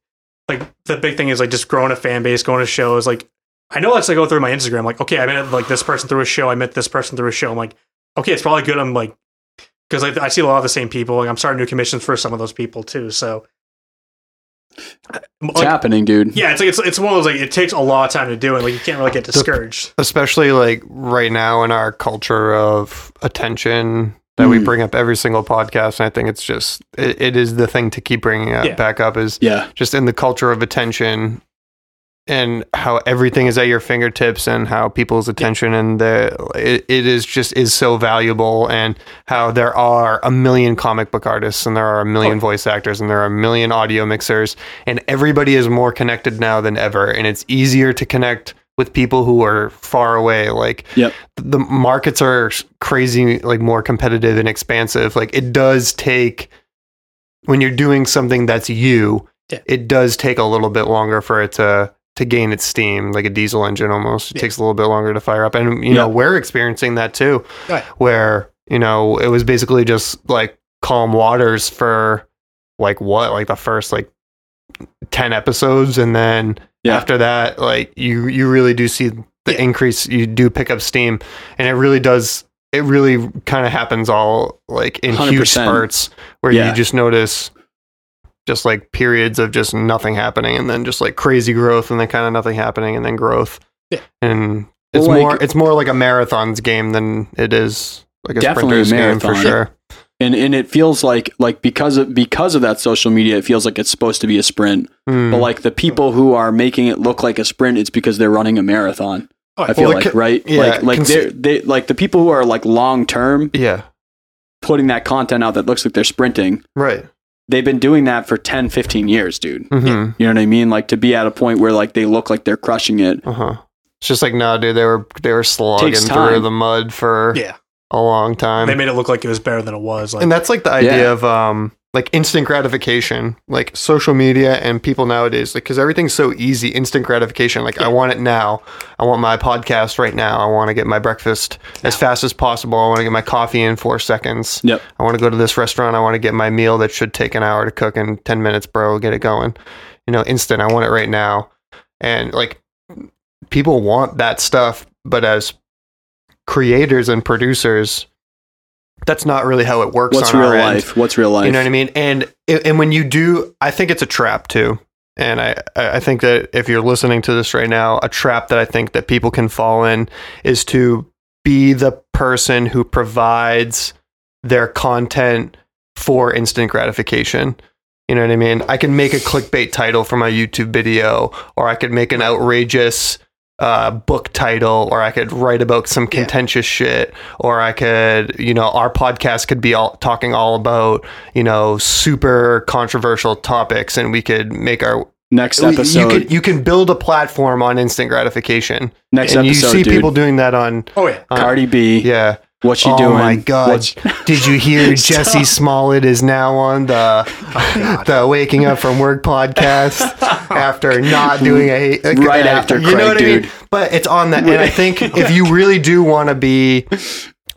the big thing is like just growing a fan base, going to shows. Like, I know that's like go through my Instagram. Like, okay, I met like this person through a show. I met this person through a show. I'm like, okay, it's probably good. I'm like, 'cause like, I see a lot of the same people. Like, I'm starting new commissions for some of those people too. So it's like, happening, dude. Yeah, it's one of those, like, it takes a lot of time to do it. Like, you can't really get discouraged, especially like right now in our culture of attention that we bring up every single podcast. And I think it's just it is the thing to keep bringing up, back up, is just in the culture of attention and how everything is at your fingertips, and how people's attention and it is so valuable, and how there are a million comic book artists, and there are a million voice actors, and there are a million audio mixers, and everybody is more connected now than ever, and it's easier to connect with people who are far away. Like, yep. The markets are crazy, like more competitive and expansive. Like, it does take, when you're doing something that's you, yeah. it does take a little bit longer for it to gain its steam, like a diesel engine almost. It yeah. takes a little bit longer to fire up. And, you yeah. know, we're experiencing that too, right. where, you know, it was basically just like calm waters for like what, like the first like 10 episodes. And then yeah. after that, like you really do see the yeah. increase. You do pick up steam, and it really does. It really kind of happens all like in 100%. Huge spurts where yeah. you just notice just like periods of just nothing happening, and then just like crazy growth, and then kind of nothing happening, and then growth. Yeah. And it's well, more, like, it's more like a marathon's game than it is like a sprinter's game for sure. Yeah. And it feels like because of that social media, it feels like it's supposed to be a sprint, but like the people who are making it look like a sprint, it's because they're running a marathon. Oh, I feel well, like, right? Yeah, like they like the people who are like long-term yeah. putting that content out that looks like they're sprinting. Right. They've been doing that for 10, 15 years, dude. Mm-hmm. You know what I mean? Like to be at a point where like they look like they're crushing it. Uh-huh. It's just like, no, dude, they were slogging through the mud for yeah. a long time. They made it look like it was better than it was. Like, and that's like the idea yeah. of like instant gratification, like social media and people nowadays, like, cause everything's so easy, instant gratification. Like yeah. I want it now. I want my podcast right now. I want to get my breakfast as fast as possible. I want to get my coffee in 4 seconds. Yep. I want to go to this restaurant. I want to get my meal that should take an hour to cook in 10 minutes, bro. Get it going. You know, instant. I want it right now. And like people want that stuff, but as creators and producers, that's not really how it works. What's on real our life? End. What's real life? You know what I mean? And when you do, I think it's a trap too. And I think that if you're listening to this right now, a trap that I think that people can fall in is to be the person who provides their content for instant gratification. You know what I mean? I can make a clickbait title for my YouTube video, or I could make an outrageous book title, or I could write about some contentious shit, or I could, you know, our podcast could be talking about, you know, super controversial topics, and we could make our next episode. You can build a platform on instant gratification. Next and episode, you see dude. People doing that on. Oh yeah, Cardi B. Yeah. What's she doing? Oh my God! Did you hear Jesse Smollett is now on the Waking Up From Work podcast after not doing a right after Craig, you know what dude. I mean? But it's on that, and I think if you really do want to be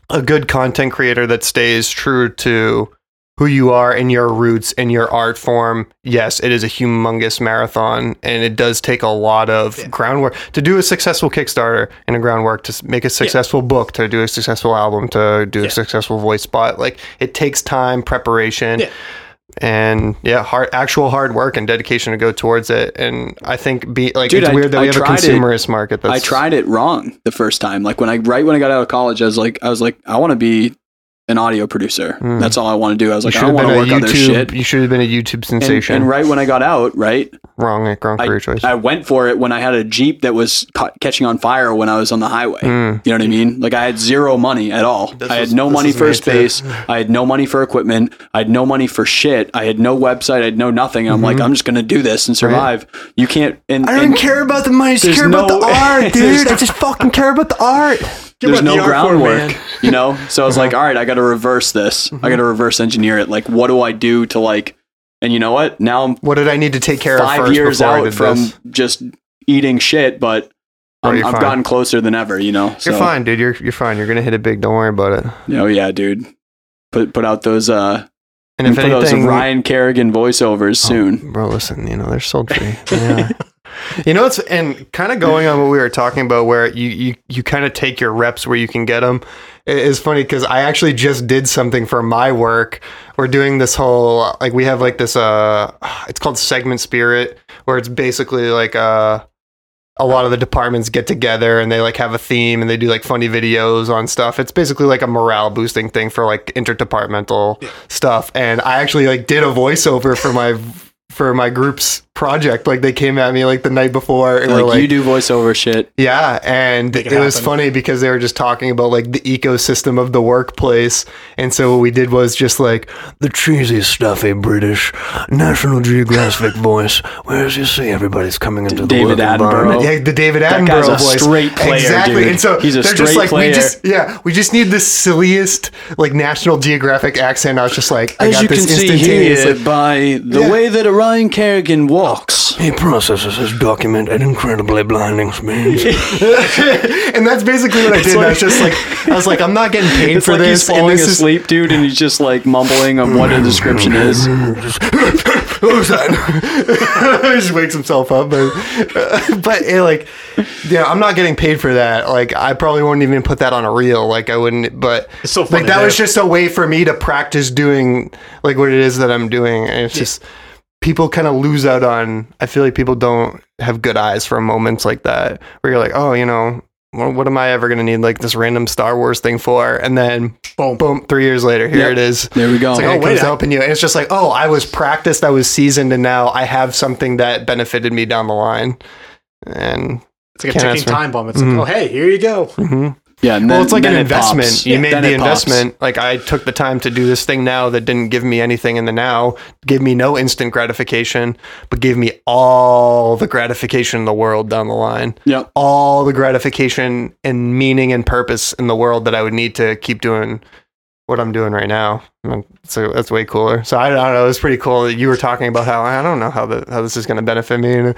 a good content creator that stays true to who you are and your roots and your art form, yes, it is a humongous marathon, and it does take a lot of groundwork to do a successful Kickstarter and a groundwork to make a successful book, to do a successful album, to do a successful voice spot. Like, it takes time, preparation, and hard work and dedication to go towards it. And I think it's weird that we have a consumerist market. I tried it wrong the first time. Like when I got out of college, I was like, I want to be an audio producer. That's all I want to do. I was like, I don't want to work on their shit. You should have been a YouTube sensation. And right when I got out, right? Wrong career choice. I went for it when I had a Jeep that was catching on fire when I was on the highway. You know what I mean? Like, I had zero money at all. I had no money for space. I had no money for equipment. I had no money for shit. I had no website. I had no nothing. I'm like, I'm just going to do this and survive. Right. You can't. I don't care about the money. I just care about the art, dude. I just fucking care about the art. There's no groundwork, you know? So I was like, all right, I got to reverse this. I got to reverse engineer it. Like, what do I do to like, and you know what? Now I'm what did I need to take care of 5 years out from this? Just eating shit, but I've gotten closer than ever, you know? So. You're fine, dude. You're fine. You're going to hit it big. Don't worry about it. Oh yeah, dude. Put out those, and if anything, those Ryan Kerrigan voiceovers soon. Bro, listen, you know, they're sultry. Yeah. You know, it's and kind of going on what we were talking about, where you kind of take your reps where you can get them. It's funny because I actually just did something for my work. We're doing this whole like we have like this it's called Segment Spirit, where it's basically like a lot of the departments get together and they like have a theme and they do like funny videos on stuff. It's basically like a morale boosting thing for like interdepartmental stuff. And I actually like did a voiceover for my group's project. Like, they came at me like the night before and were like, you do voiceover shit. Yeah. And it was funny because they were just talking about like the ecosystem of the workplace. And so what we did was just like the cheesy stuffy British National Geographic voice, whereas you see everybody's coming into David Attenborough. Yeah, the David Attenborough voice. That guy's a straight player, exactly. Dude. And so he's a straight just like, player. We just need the silliest like National Geographic accent. I was just like, I got this instantaneously. Here, by the way that Orion Kerrigan walks, he processes his document at incredibly blinding speeds. And that's basically what I did. Like, I was like, I'm not getting paid for this. He's falling asleep, dude, and he's just like mumbling on what a description is. What was that? He just wakes himself up, but it, like, yeah, I'm not getting paid for that. Like, I probably wouldn't even put that on a reel. Like, I wouldn't. But it's so funny, like, that was just a way for me to practice doing like what it is that I'm doing, and it's just. People kind of lose out on, I feel like people don't have good eyes for moments like that where you're like, oh, you know, what am I ever going to need like this random Star Wars thing for? And then boom, 3 years later, here it is. There we go. It's like, oh, wait, helping you. And it's just like, oh, I was practiced, I was seasoned, and now I have something that benefited me down the line. And it's like a ticking time bomb. It's like, oh, hey, here you go. Mm-hmm. Yeah, and well, it's like an investment. Pops. You made the investment. Pops. Like, I took the time to do this thing now that didn't give me anything in the now, gave me no instant gratification, but gave me all the gratification in the world down the line. Yep. All the gratification and meaning and purpose in the world that I would need to keep doing what I'm doing right now. So that's way cooler. So I don't know. It was pretty cool that you were talking about how I don't know how this is going to benefit me. And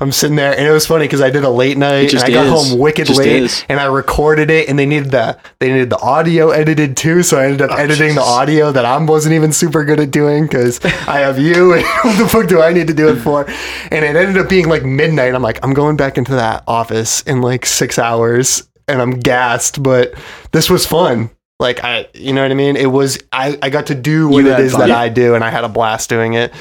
I'm sitting there, and it was funny because I did a late night and I got home wicked late and I recorded it, and they needed the audio edited too. So I ended up editing the audio that I wasn't even super good at doing because I have you and what the fuck do I need to do it for? And it ended up being like midnight. I'm like, I'm going back into that office in like 6 hours and I'm gassed, but this was fun. Like, I, you know what I mean? It was, I got to do what it is that I do, and I had a blast doing it,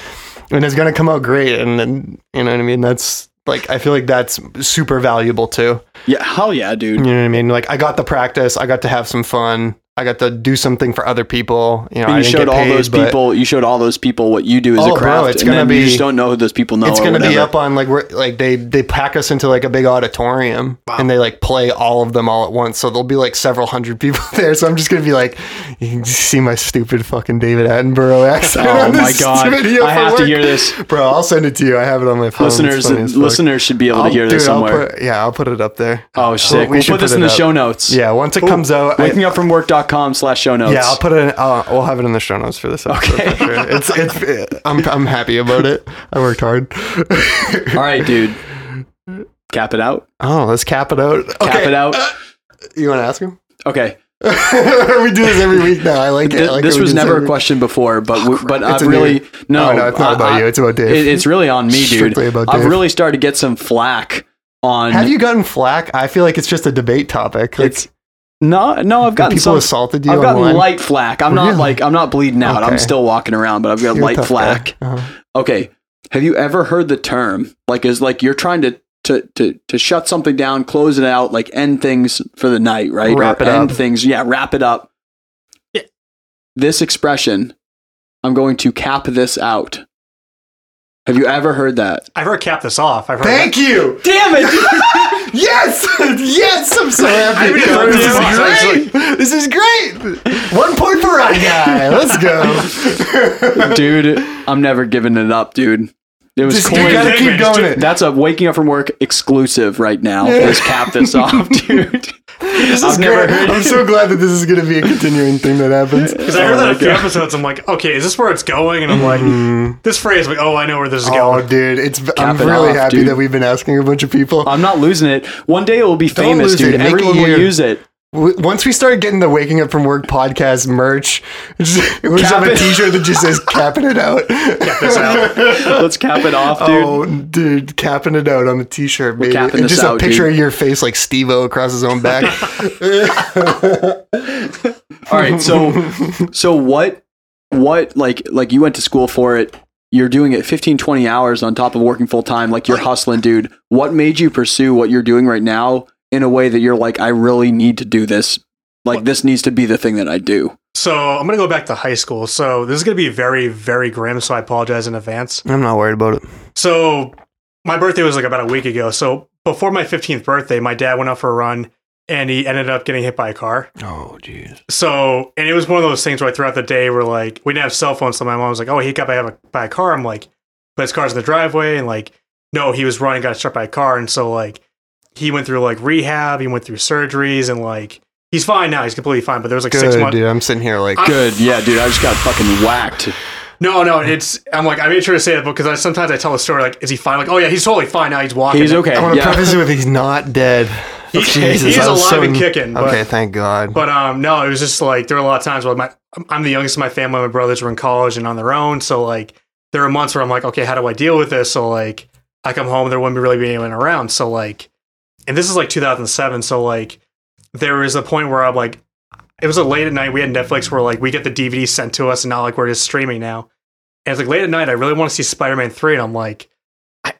and it's going to come out great. And then, you know what I mean? That's like, I feel like that's super valuable too. Yeah. Hell yeah, dude. You know what I mean? Like, I got the practice, I got to have some fun, I got to do something for other people. You know, I didn't get paid, you showed all those people what you do as a craft. It's going to be, you just don't know who those people know. It's going to be up on like, they pack us into like a big auditorium and they like play all of them all at once. So there'll be like several hundred people there. So I'm just going to be like, you can see my stupid fucking David Attenborough accent. Oh my God. I have to hear this. Bro, I'll send it to you. I have it on my phone. Listeners should be able to hear this somewhere. I'll put it up there. Oh, sick. We'll put this in the show notes. Yeah. Once it comes out. WakingUpFromWork.com/show notes. Yeah, I'll put it in, we'll have it in the show notes for this episode. Okay. For sure. I'm happy about it. I worked hard. All right, dude. Cap it out. Oh, let's cap it out. Okay. Cap it out. You want to ask him? Okay. We do this every week now. I like it. This was never a question before, but I've really... No, it's not about you. It's about Dave. It's really on me, dude. I've really started to get some flack on... Have you gotten flack? I feel like it's just a debate topic. Like, it's... No, I've gotten people assaulted you. I've gotten light flack. I'm not bleeding out. Okay. I'm still walking around, but I've got light flack. Uh-huh. Okay, have you ever heard the term? Like, is like you're trying to shut something down, close it out, like end things for the night, right? Wrap it up. Yeah. This expression, I'm going to cap this out. Have you ever heard that? I've heard cap this off. Thank you. Damn it. Yes, I'm so happy. This is great. 1 point for our guy. Let's go, dude. I'm never giving it up, dude. It was just, you gotta keep going. That's a Waking Up From Work exclusive right now. Just cap this off, dude. This is great. I'm so glad that this is going to be a continuing thing that happens. Because I heard that a few episodes, I'm like, okay, is this where it's going? And I'm like, this phrase, like, I know where this is going. Oh, dude, I'm really happy that we've been asking a bunch of people. I'm not losing it. One day it will be famous, dude. Everyone will use it. Once we start getting the Waking Up From Work podcast merch, we'll just have a t-shirt that just says, capping it out. Cap this out. Let's cap it off, dude. Oh, dude, capping it out on a t-shirt, baby. And just a picture of your face like Steve-O across his own back. All right, so what like you went to school for it. You're doing it 15, 20 hours on top of working full time. Like, you're hustling, dude. What made you pursue what you're doing right now? In a way that you're like, I really need to do this Like, this needs to be the thing that I do. So I'm going to go back to high school. So this is going to be very, very grim. So I apologize in advance. I'm not worried about it. So my birthday was like about a week ago. So before my 15th birthday, my dad went out for a run and he ended up getting hit by a car. Oh, geez. So, and it was one of those things where throughout the day, we're like, we didn't have cell phones. So my mom was like, oh, he got by a car. I'm like, but his car's in the driveway. And like, no, he was running, got struck by a car. And so like, he went through like rehab, he went through surgeries and like, he's fine now. He's completely fine. But there was like 6 months. Dude, I'm sitting here like, good. Yeah, dude, I just got fucking whacked. No. I'm like, I made sure to say that because sometimes I tell a story like, is he fine? Like, oh yeah, he's totally fine now. He's walking. He's okay. I want to preface it with he's not dead. He's alive and kicking. But, okay, thank God. But no, it was just like there were a lot of times where I'm the youngest of my family. My brothers were in college and on their own. So like there were months where I'm like, okay, how do I deal with this? So like I come home, there wouldn't really be anyone around. So like, and this is like 2007. So like. There was a point where I'm like, it was a late at night. We had Netflix where like we get the DVD sent to us and not like we're just streaming now. And it's like late at night. I really want to see Spider-Man 3. And I'm like,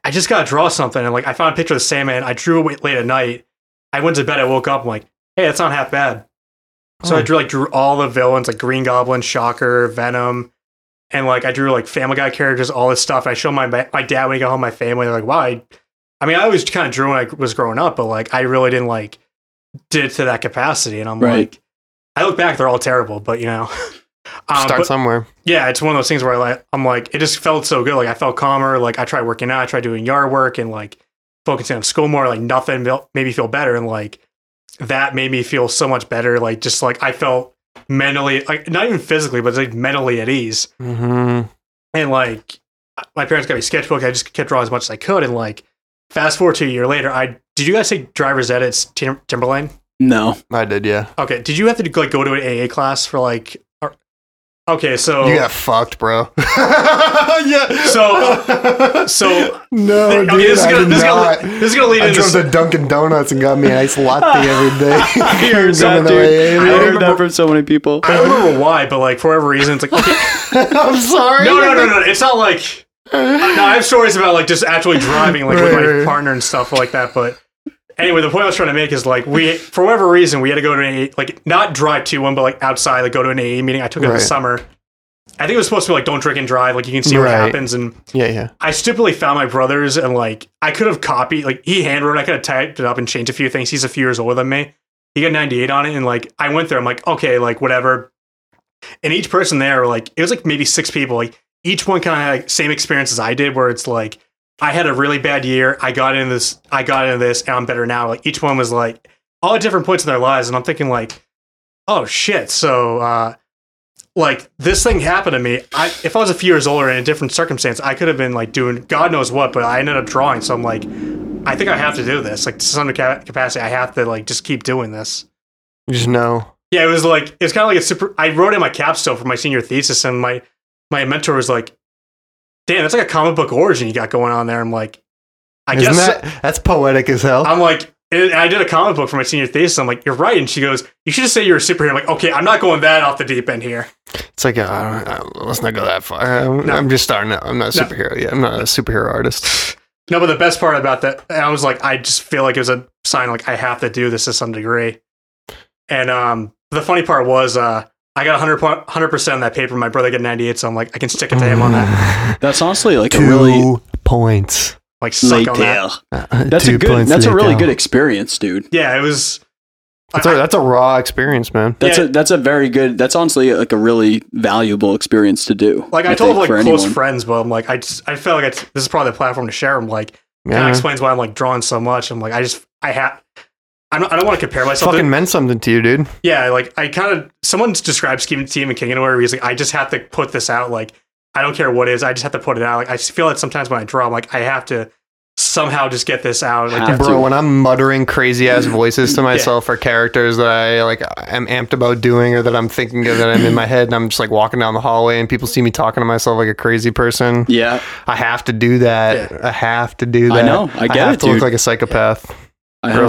I just got to draw something. And like, I found a picture of the Sandman. I drew it late at night. I went to bed. I woke up. I'm like, hey, that's not half bad. So I drew all the villains, like Green Goblin, Shocker, Venom. And like, I drew like Family Guy characters, all this stuff. And I showed my dad when he got home, my family. They're like, wow. I mean, I always kind of drew when I was growing up, but like, I really didn't like, did to that capacity, and I'm like, I look back, they're all terrible, but you know, start somewhere. Yeah, it's one of those things where I'm like, it just felt so good. Like I felt calmer. Like I tried working out, I tried doing yard work, and like focusing on school more. Like nothing made me feel better, and like that made me feel so much better. Like just like I felt mentally, like not even physically, but like mentally at ease. Mm-hmm. And like my parents got me a sketchbook. I just kept drawing as much as I could, and like fast forward to a year later, Did you guys say Driver's Ed at Timberline? No, I did. Yeah. Okay. Did you have to like go to an AA class for like? Okay, so you got fucked, bro. Yeah. So no. Dude, this is gonna lead into. I drove to Dunkin' Donuts and got me an iced latte every day. I heard that, dude. I heard that from so many people. I don't remember why, but like for whatever reason, it's like. Okay. I'm sorry. No. It's not like. No, I have stories about like just actually driving like with my partner and stuff like that, but. Anyway, the point I was trying to make is like we, for whatever reason, we had to go to an AA, like not drive to one, but like outside, like go to an AA meeting. I took it in the summer. I think it was supposed to be like don't drink and drive, like you can see what happens. And yeah. I stupidly found my brother's and like I could have copied, like he handwrote, I could have typed it up and changed a few things. He's a few years older than me. He got 98 on it, and like I went there. I'm like, okay, like whatever. And each person there, like it was like maybe six people. Like each one kind of had like, same experience as I did, where it's like. I had a really bad year. I got into this, and I'm better now. Like each one was like all different points in their lives, and I'm thinking like, oh shit. So like this thing happened to me. If I was a few years older in a different circumstance, I could have been like doing God knows what, but I ended up drawing. So I'm like, I think I have to do this. Like to some capacity, I have to like just keep doing this. You just know. Yeah, it was like it's kind of like a super. I wrote in my capstone for my senior thesis, and my mentor was like. Damn, that's like a comic book origin you got going on there. I'm like, that's poetic as hell. I'm like, I did a comic book for my senior thesis. I'm like, you're right. And she goes, you should just say you're a superhero. I'm like, okay, I'm not going that off the deep end here. It's like, let's not go that far. I'm just starting out. I'm not a superhero yet. I'm not a superhero artist. No, but the best part about that, I was like, I just feel like it was a sign, like I have to do this to some degree. And the funny part was, I got 100% on that paper. My brother got 98, so I'm like, I can stick it to him on that. That's honestly like 2 points. Like suck on that. That's a good. That's a really good experience, dude. Yeah, it was. That's a raw experience, man. That's a very good. That's honestly like a really valuable experience to do. Like I told like close friends, but I'm like I felt like this is probably the platform to share. I'm like that explains why I'm like drawing so much. I'm like I don't want to compare myself. Fucking meant something to you, dude. Yeah, like I kind of someone described Stephen King in a way where he's like, I just have to put this out. Like I don't care what it is, I just have to put it out. Like I feel that sometimes when I draw, I'm like I have to somehow just get this out. Like, bro, when I'm muttering crazy ass voices to myself or characters that I like am amped about doing or that I'm thinking of that I'm in my head and I'm just like walking down the hallway and people see me talking to myself like a crazy person. Yeah, I have to do that. Yeah. I have to do that. I know. I get it. I have to look like a psychopath. Yeah.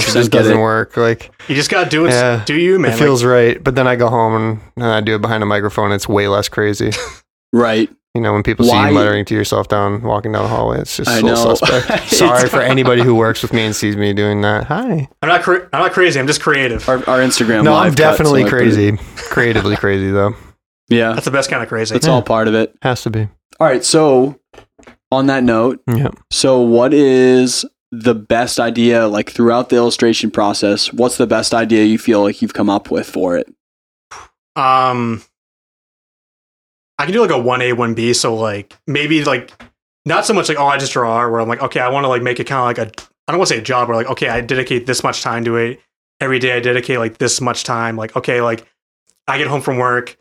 It doesn't work. Like you just gotta do it. Yeah, do you, man? It feels right. But then I go home and I do it behind a microphone. It's way less crazy. Right. You know, when people see you muttering to yourself walking down the hallway, it's just so suspect. Sorry for anybody who works with me and sees me doing that. Hi. I'm not crazy. I'm just creative. Our Instagram live. No, I'm definitely crazy. Creatively crazy, though. Yeah. That's the best kind of crazy. That's all part of it. Has to be. All right. So, on that note, so what is the best idea, like throughout the illustration process, what's the best idea you feel like you've come up with for it? I can do like a 1A, 1B. So like maybe like not so much like, oh, I just draw art where I'm like, okay, I want to like make it kind of like a, I don't want to say a job where like, okay, I dedicate this much time to it. Every day I dedicate like this much time. Like, okay, like I get home from work,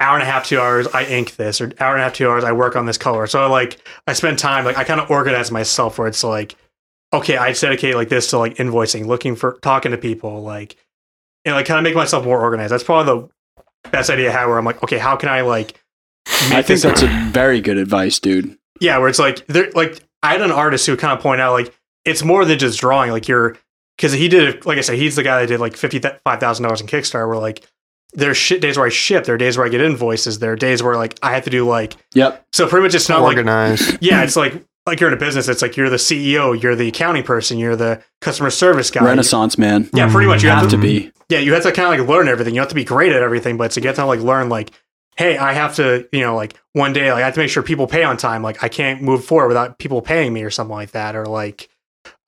hour and a half, 2 hours, I ink this, or hour and a half, 2 hours, I work on this color. So like I spend time, like I kind of organize myself where it's like, okay, I dedicate like this to like invoicing, looking for, talking to people, like, and like kind of make myself more organized. That's probably the best idea I had where I'm like, okay, how can I like, I think that's a very good advice, dude. Yeah, where it's like, I had an artist who kind of pointed out, like, it's more than just drawing. Like, because he did, like I said, he's the guy that did like $55,000 in Kickstarter, where like, there's days where I ship, there are days where I get invoices, there are days where like, I have to do like, so pretty much it's not organized. Yeah, it's like you're in a business, it's like, you're the CEO, you're the accounting person, you're the customer service guy. Renaissance man. Yeah, pretty much. You have to be. Yeah, you have to kind of like learn everything. You have to be great at everything, but to get to like learn like, hey, I have to, you know, like one day, like I have to make sure people pay on time. Like I can't move forward without people paying me or something like that. Or like,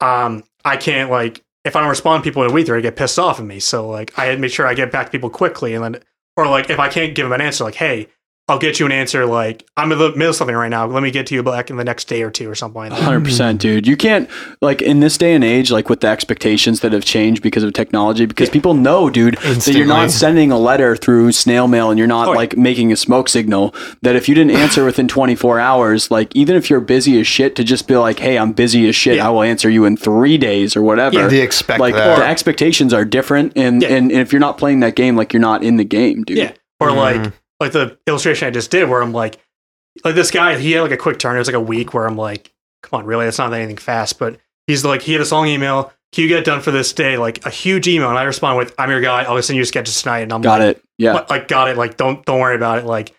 I can't like, if I don't respond to people in a week, they're going to get pissed off at me. So like, I had to make sure I get back to people quickly. And then, or like, if I can't give them an answer, like, hey, I'll get you an answer. Like I'm in the middle of something right now. Let me get to you back in the next day or two or something like that. 100%, dude. You can't like in this day and age, like with the expectations that have changed because of technology, because people know, dude, that you're not sending a letter through snail mail and you're not like making a smoke signal, that if you didn't answer within 24 hours, like even if you're busy as shit, to just be like, hey, I'm busy as shit. I will answer you in 3 days or whatever. Yeah, they expect like that. The expectations are different. And, and if you're not playing that game, like you're not in the game, dude. Yeah. Or like the illustration I just did where I'm like this guy, he had like a quick turn. It was like a week where I'm like, come on, really? That's not anything fast. But he's like, he had a long email. Can you get it done for this day? Like a huge email. And I respond with, I'm your guy. I'll send you sketches tonight. And I'm got it. Yeah. Like, got it. Like, don't worry about it. Like,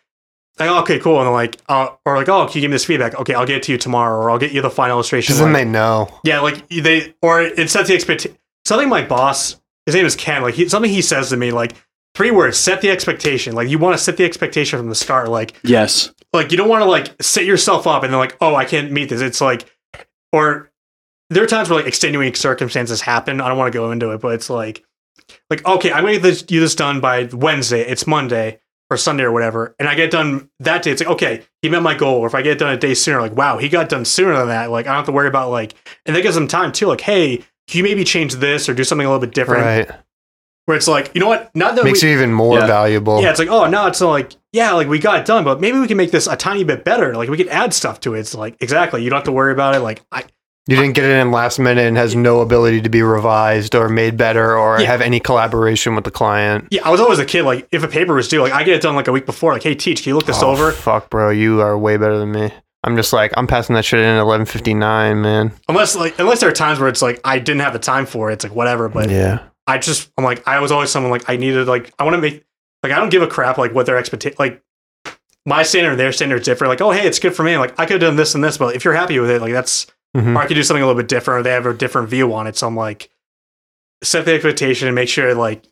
okay, cool. And like, or like, oh, can you give me this feedback? Okay. I'll get it to you tomorrow. Or I'll get you the final illustration. Cause then they know. Yeah. Like they, or it sets the expectation. Something my boss, his name is Ken. Like something he says to me, like, 3 words, set the expectation. Like you want to set the expectation from the start. Like, yes. Like you don't want to like set yourself up and then like, oh, I can't meet this. It's like, or there are times where like extenuating circumstances happen. I don't want to go into it, but it's like, okay, I'm going to get you this done by Wednesday. It's Monday or Sunday or whatever. And I get done that day. It's like, okay, he met my goal. Or if I get done a day sooner, like, wow, he got done sooner than that. Like I don't have to worry about like, and that gives them time too. Like, hey, can you maybe change this or do something a little bit different? Right. Where it's like, you know what? Not that makes it even more valuable. Yeah, it's like, oh, no, it's like, yeah, like we got it done, but maybe we can make this a tiny bit better. Like we can add stuff to it. It's like, exactly. You don't have to worry about it. Like you didn't get it in last minute and has no ability to be revised or made better or have any collaboration with the client. Yeah, I was always a kid. Like if a paper was due, like I get it done like a week before. Like, hey, teach, can you look this over? Fuck, bro, you are way better than me. I'm just like, I'm passing that shit in at 11:59, man. Unless there are times where it's like, I didn't have the time for it. It's like, whatever, but I'm like, I was always someone like I needed, like, I want to make, like, I don't give a crap, like what their expectation, like my standard and their standard is different. Like, oh, hey, it's good for me. Like I could have done this and this, but if you're happy with it, like that's, or I could do something a little bit different or they have a different view on it. So I'm like, set the expectation and make sure like,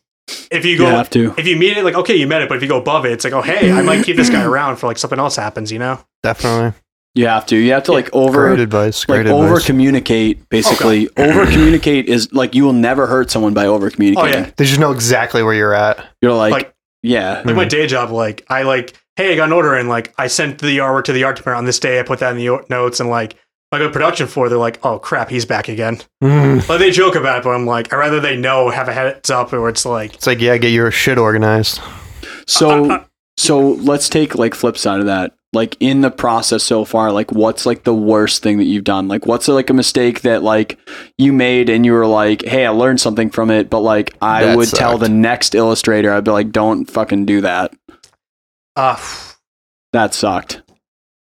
if you go, if you meet it, like, okay, you met it, but if you go above it, it's like, oh, hey, I might keep this guy around for like something else happens, you know? Definitely. You have to like over communicate basically. Over communicate is like, you will never hurt someone by over communicating. Oh, yeah. They just know exactly where you're at. You're like Like my day job, like I like, hey, I got an order and like I sent the artwork to the art department on this day. I put that in the notes and like I go production for. They're like, oh crap, he's back again. But they joke about it, but I'm like, I rather they know, have a heads up, or it's like yeah, get your shit organized. So let's take like flip side of that. Like in the process so far, like what's like the worst thing that you've done? Like what's like a mistake that like you made and you were like, hey, I learned something from it, but like I that would sucked. Tell the next illustrator, I'd be like, don't fucking do that. That sucked.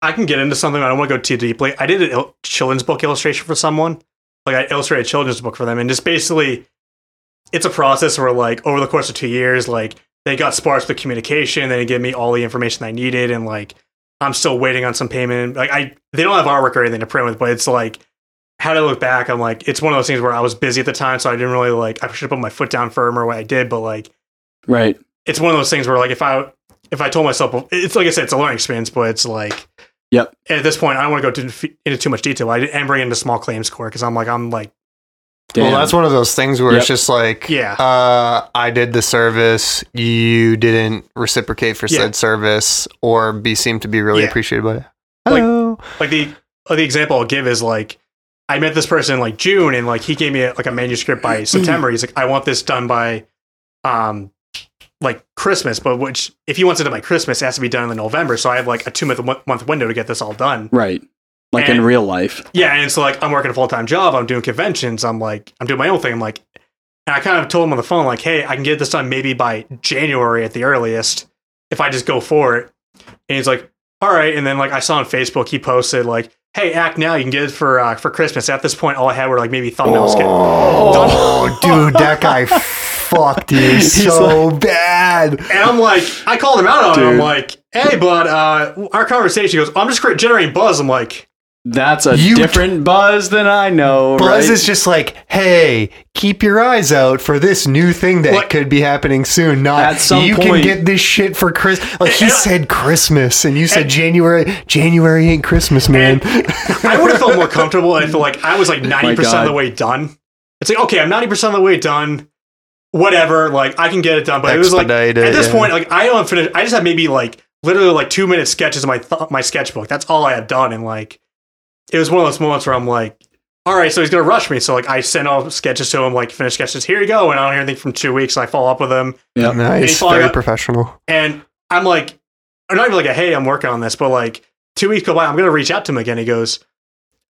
I can get into something. I don't want to go too deeply. I did a children's book illustration for someone. Like I illustrated a children's book for them, and just basically it's a process where like over the course of 2 years, like they got sparse with communication. They didn't give me all the information I needed, and like I'm still waiting on some payment. Like they don't have artwork or anything to print with, but it's like, had I look back, I'm like, it's one of those things where I was busy at the time, so I didn't really like, I should have put my foot down firmer what I did, but like, right. It's one of those things where like, if I told myself, it's like I said, it's a learning experience, but it's like, yep. At this point, I don't want to go into too much detail. I didn't bring in the small claims court because I'm like, damn. Well, that's one of those things where it's just like, I did the service, you didn't reciprocate for said service, or seemed to be really appreciated by it. Hello. Like the example I'll give is like, I met this person in like June, and like he gave me a manuscript by September. He's like, I want this done by like Christmas, but which if he wants it done by Christmas, it has to be done in November. So I have like a 2-month window to get this all done. Right. Like in real life. Yeah. And it's so like, I'm working a full-time job. I'm doing conventions. I'm like, I'm doing my own thing. I'm like, and I kind of told him on the phone, like, hey, I can get this done maybe by January at the earliest if I just go for it. And he's like, all right. And then like, I saw on Facebook, he posted like, hey, act now. You can get it for Christmas. At this point, all I had were like maybe thumbnails. Oh, dude, that guy fucked you so bad. And I'm like, I called him out on it. I'm like, hey, but our conversation goes, I'm just generating buzz. I'm like, that's a different buzz than I know. Buzz is just like, hey, keep your eyes out for this new thing that could be happening soon. Not you point, can get this shit for Christmas. Like he said Christmas and you said January. January ain't Christmas, man. I would have felt more comfortable if like I was like 90% of the way done. It's like, okay, I'm 90% of the way done. Whatever, like I can get it done. But it was like at this point, like I don't finish. I just have maybe like literally like 2-minute sketches in my sketchbook. That's all I had done, and like. It was one of those moments where I'm like, all right, so he's going to rush me. So like I sent all sketches to him, like finished sketches. Here you go. And I don't hear anything from 2 weeks. And I follow up with him. Yeah, nice. Very professional. And I'm like, I'm not even like, hey, I'm working on this. But like 2 weeks go by, I'm going to reach out to him again. He goes,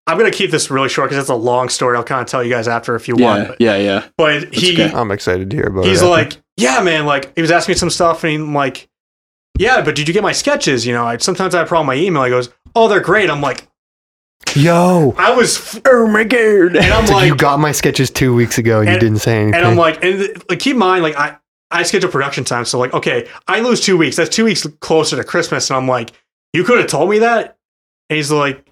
I'm going to keep this really short because it's a long story. I'll kind of tell you guys after if you want. But, yeah. But I'm excited to hear about it. He's like, yeah, man. Like he was asking me some stuff and I'm like, yeah, but did you get my sketches? You know, sometimes I have a problem with my email. He goes, oh, they're great. I'm like, yo, I was oh my god, and I'm like, you got my sketches 2 weeks ago and you didn't say anything. And I'm like, keep in mind, like I schedule production time, so like, okay, I lose 2 weeks. That's 2 weeks closer to Christmas, and I'm like, you could have told me that. And he's like,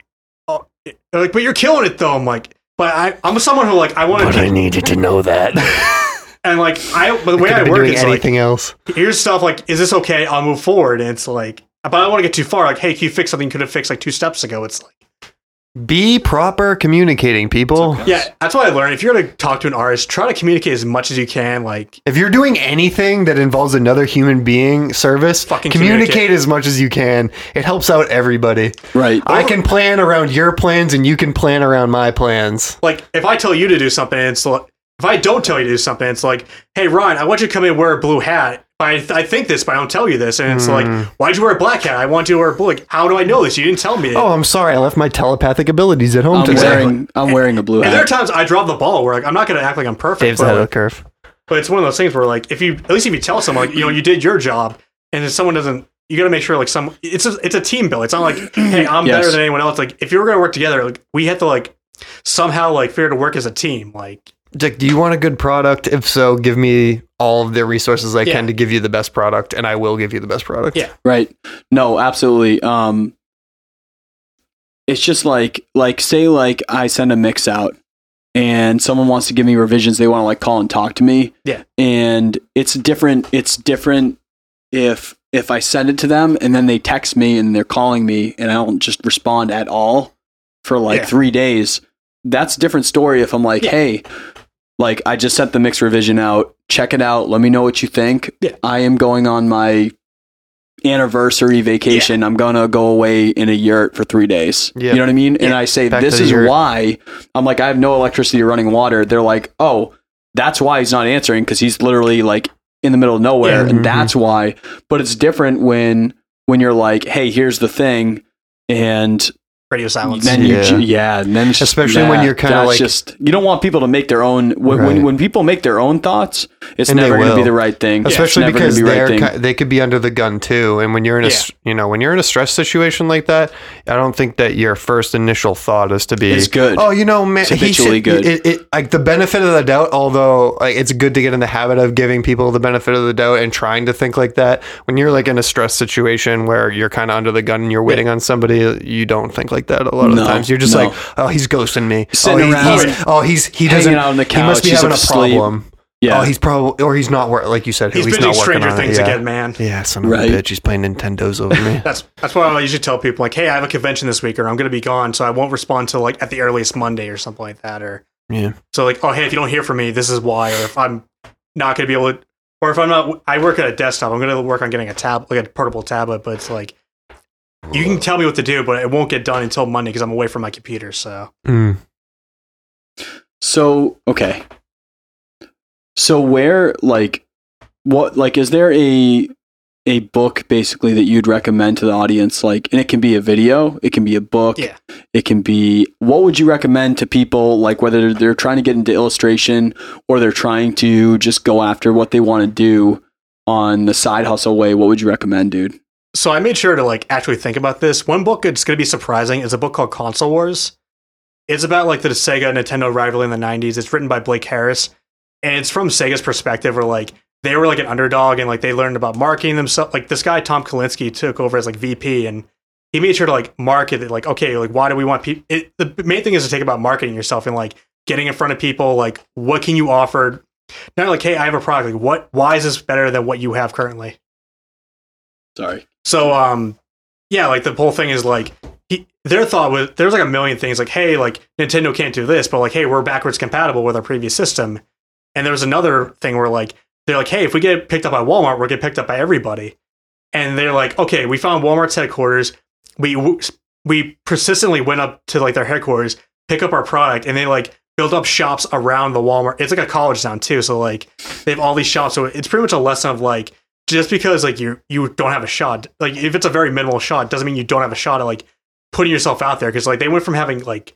oh, like, but you're killing it though. I'm like, but I'm someone who like I want to. But I needed to know that. And like but the way I work is anything like, else. Here's stuff like, is this okay? I'll move forward. And it's like, but I don't want to get too far. Like, hey, can you fix something you could have fixed like 2 steps ago? It's like. Be proper communicating, people. Yeah, that's what I learned. If you're going to talk to an artist, try to communicate as much as you can. Like, if you're doing anything that involves another human being service, fucking communicate as much as you can. It helps out everybody. Right. I can plan around your plans and you can plan around my plans. Like, if I tell you to do something, it's like, if I don't tell you to do something, it's like, hey, Ron, I want you to come in and wear a blue hat. I think this, but I don't tell you this. And it's like, why'd you wear a black hat? I want you to wear a blue. Like, how do I know this? You didn't tell me. Oh, I'm sorry. I left my telepathic abilities at home today. I'm wearing a blue hat. And there are times I drop the ball where like, I'm not going to act like I'm perfect. Dave's ahead of the curve. But it's one of those things where like, at least if you tell someone, like, you know, you did your job and if someone doesn't, you got to make sure like it's a team build. It's not like, hey, I'm better than anyone else. Like if you were going to work together, like we had to like somehow like figure to work as a team. Like, Dick, do you want a good product? If so, give me all of the resources I can to give you the best product, and I will give you the best product. Yeah. Right. No, absolutely. It's just like say like I send a mix out and someone wants to give me revisions, they want to like call and talk to me. Yeah. And it's different if I send it to them and then they text me and they're calling me and I don't just respond at all for like 3 days. That's a different story if I'm like, hey, like I just sent the mix revision out, check it out, let me know what you think. Yeah. I am going on my anniversary vacation. Yeah. I'm going to go away in a yurt for 3 days. Yeah. You know what I mean? Yeah. And I say, this is why. I'm like, I have no electricity or running water. They're like, oh, that's why he's not answering because he's literally like in the middle of nowhere. Yeah. And that's why. But it's different when you're like, hey, here's the thing. And radio silence. Then especially when you're kind of like, just, you don't want people to make their own. When people make their own thoughts, it's never going to be the right thing. Especially because they could be under the gun too. And when you're in a stress situation like that, I don't think that your first initial thought is to be, it's good. Oh, you know, man, it's habitually good. Like the benefit of the doubt, although like, it's good to get in the habit of giving people the benefit of the doubt and trying to think like that. When you're like in a stress situation where you're kind of under the gun and you're waiting on somebody, you don't think like that a lot of the times. You're just like, oh, he's ghosting me. He doesn't, out on the couch, he must be having a problem. Yeah. Oh, he's probably, or he's not working, like you said, he's not working Stranger Things again, man. Yeah, son of a bitch, he's playing Nintendos over me. That's why I usually tell people, like, hey, I have a convention this week, or I'm going to be gone, so I won't respond till like at the earliest Monday or something like that, or so like, oh, hey, if you don't hear from me, this is why, or if I'm not going to be able to, or if I'm not, I work at a desktop, I'm going to work on getting a tablet, like a portable tablet, but it's like, you can tell me what to do, but it won't get done until Monday because I'm away from my computer. So, okay. So where, like, what, like, is there a book basically that you'd recommend to the audience? Like, and it can be a video, it can be a book, it can be, what would you recommend to people? Like, whether they're trying to get into illustration or they're trying to just go after what they want to do on the side hustle way, what would you recommend, dude? So I made sure to like actually think about this. One book it's going to be surprising is a book called Console Wars. It's about like the Sega Nintendo rivalry in the 90s. It's written by Blake Harris, and it's from Sega's perspective, where like they were like an underdog and like they learned about marketing themselves. Like this guy Tom Kalinske took over as like VP, and he made sure to like market it. Like, okay, like why do we want people? The main thing is to think about marketing yourself and like getting in front of people. Like, what can you offer? Not like, hey, I have a product. Like, what? Why is this better than what you have currently? Sorry. So, like the whole thing is like, their thought was, there's like a million things like, hey, like Nintendo can't do this, but like, hey, we're backwards compatible with our previous system. And there was another thing where like, they're like, hey, if we get picked up by Walmart, we're getting picked up by everybody. And they're like, okay, we found Walmart's headquarters. We persistently went up to like their headquarters, pick up our product, and they like build up shops around the Walmart. It's like a college town too. So like they have all these shops. So it's pretty much a lesson of like, just because like you don't have a shot, like if it's a very minimal shot, doesn't mean you don't have a shot at like putting yourself out there. Because like they went from having like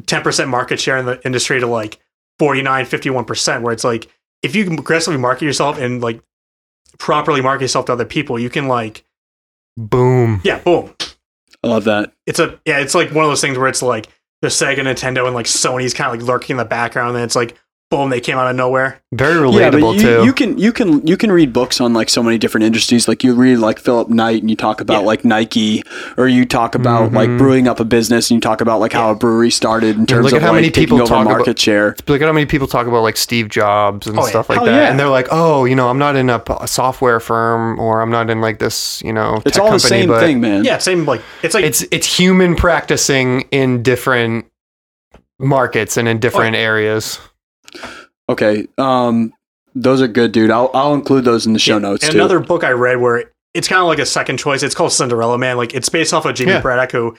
10% market share in the industry to like 49-51%, where it's like if you aggressively market yourself and like properly market yourself to other people, you can like boom. I love that. It's like one of those things where it's like the Sega, Nintendo, and like Sony's kind of like lurking in the background, and it's like, boom, they came out of nowhere. Very relatable too. You can read books on like so many different industries. Like you read like Philip Knight, and you talk about like Nike, or you talk about like brewing up a business, and you talk about like how a brewery started in terms of like taking over market share. Look at how many people talk about like Steve Jobs and stuff like that, and they're like, oh, you know, I'm not in a software firm, or I'm not in like this, you know, it's tech all company, the same thing, man. Yeah, same like it's human practicing in different markets and in different areas. Okay, those are good, dude. I'll include those in the show notes too. Another book I read where it's kind of like a second choice. It's called Cinderella Man. Like it's based off of Jamie Braddock, who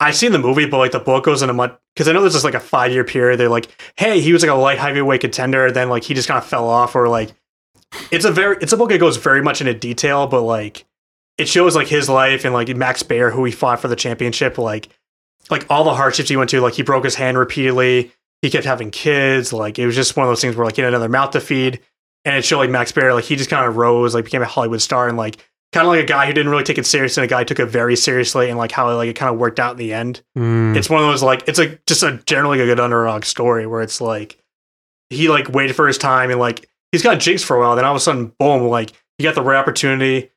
I've seen the movie, but like the book goes in a month, because I know this is like a 5-year period. They're like, hey, he was like a light heavyweight contender, then like he just kind of fell off, or like it's a book that goes very much into detail, but like it shows like his life and like Max Baer, who he fought for the championship, like all the hardships he went to. Like he broke his hand repeatedly. He kept having kids. Like it was just one of those things where like he had another mouth to feed, and it showed like Max Baer, like he just kind of rose, like became a Hollywood star, and like kind of like a guy who didn't really take it seriously, and a guy who took it very seriously, and like how like it kind of worked out in the end. It's one of those like it's like just a generally a good underdog story where it's like he like waited for his time, and like he's got jigs for a while, then all of a sudden boom, like he got the right opportunity.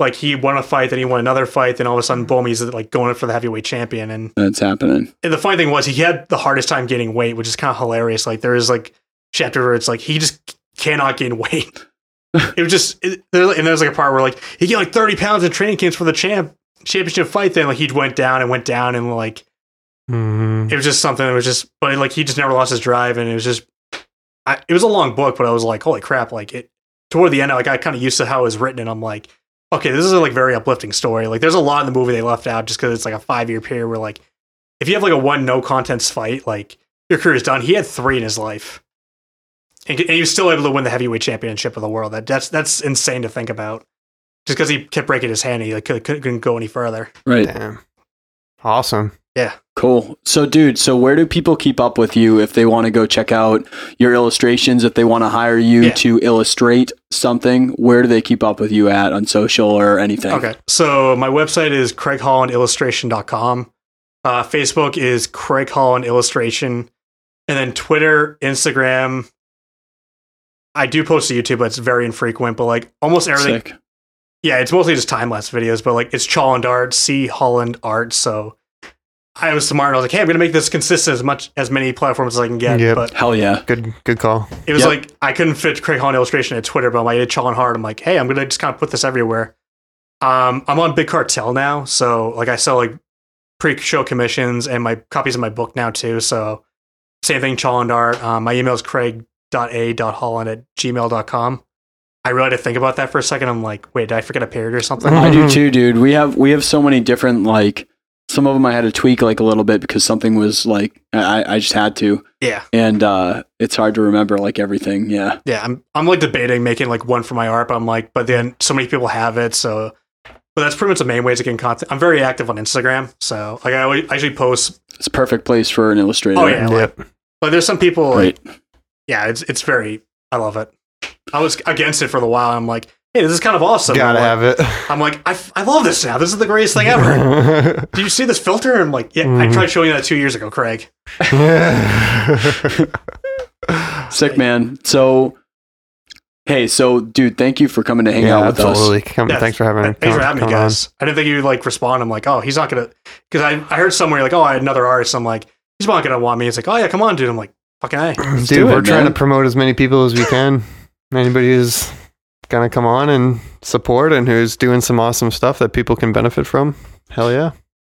Like he won a fight, then he won another fight, then all of a sudden, boom, he's like going for the heavyweight champion, and that's happening. And the funny thing was, he had the hardest time gaining weight, which is kind of hilarious. Like there is like chapter where it's like he just cannot gain weight. It was just and there's like a part where like he gained like 30 pounds in training camps for the championship fight. Then like he went down, and like it was just something that was just, but like he just never lost his drive, and it was just, it was a long book, but I was like, holy crap! Like it toward the end, like I kind of used to how it was written, and I'm like, okay, this is a like very uplifting story. Like there's a lot in the movie they left out just because it's like a 5-year period where like if you have like a one no contest fight, like your career is done. He had 3 in his life, and he was still able to win the heavyweight championship of the world. That's insane to think about. Just because he kept breaking his hand, he like couldn't go any further. Right. Damn. Awesome. Yeah. Cool. So, dude, so where do people keep up with you if they want to go check out your illustrations, if they want to hire you to illustrate something? Where do they keep up with you at on social or anything? Okay. So, my website is CraigHollandIllustration.com. Facebook is Craig Holland Illustration. And then Twitter, Instagram. I do post to YouTube, but it's very infrequent. But, like, almost everything. Sick. Yeah, it's mostly just time-lapse videos, but, like, it's Holland Art, C Holland Art, so... I was smart. And I was like, "Hey, I'm going to make this consistent as much as many platforms as I can get." Yep. But hell yeah, good call. It was like I couldn't fit Craig Holland Illustration at Twitter, but I'm like, it's Holland Hard. I'm like, "Hey, I'm going to just kind of put this everywhere." I'm on Big Cartel now, so like I sell like pre-show commissions and my copies of my book now too. So same thing, Holland Art. My email is craig.a.holland@gmail.com. I really had to think about that for a second. I'm like, wait, did I forget a period or something? I do too, dude. We have so many different like. Some of them I had to tweak like a little bit because something was like, I just had to. Yeah. And it's hard to remember like everything. Yeah. Yeah. I'm like debating making like one for my art, but I'm like, but then so many people have it. So, but that's pretty much the main ways I can content. I'm very active on Instagram. So like I always actually post. It's a perfect place for an illustrator. Oh yeah. Yep. Like there's some people. Right. Like, yeah. It's very, I love it. I was against it for a while. I'm like, hey, this is kind of awesome. Gotta have it. I'm like, I love this now. This is the greatest thing ever. Do you see this filter? I'm like, yeah, I tried showing you that 2 years ago, Craig. Sick, man. So, hey, dude, thank you for coming to hang out with us. Absolutely. Yeah, thanks for having me. Thanks for having me, guys. On. I didn't think you'd like respond. I'm like, oh, he's not going to, because I heard somewhere like, oh, I had another artist. I'm like, he's not going to want me. It's like, oh yeah, come on, dude. I'm like, fucking hey. Dude, we're trying to promote as many people as we can. Anybody who's gonna come on and support and who's doing some awesome stuff that people can benefit from. Hell yeah.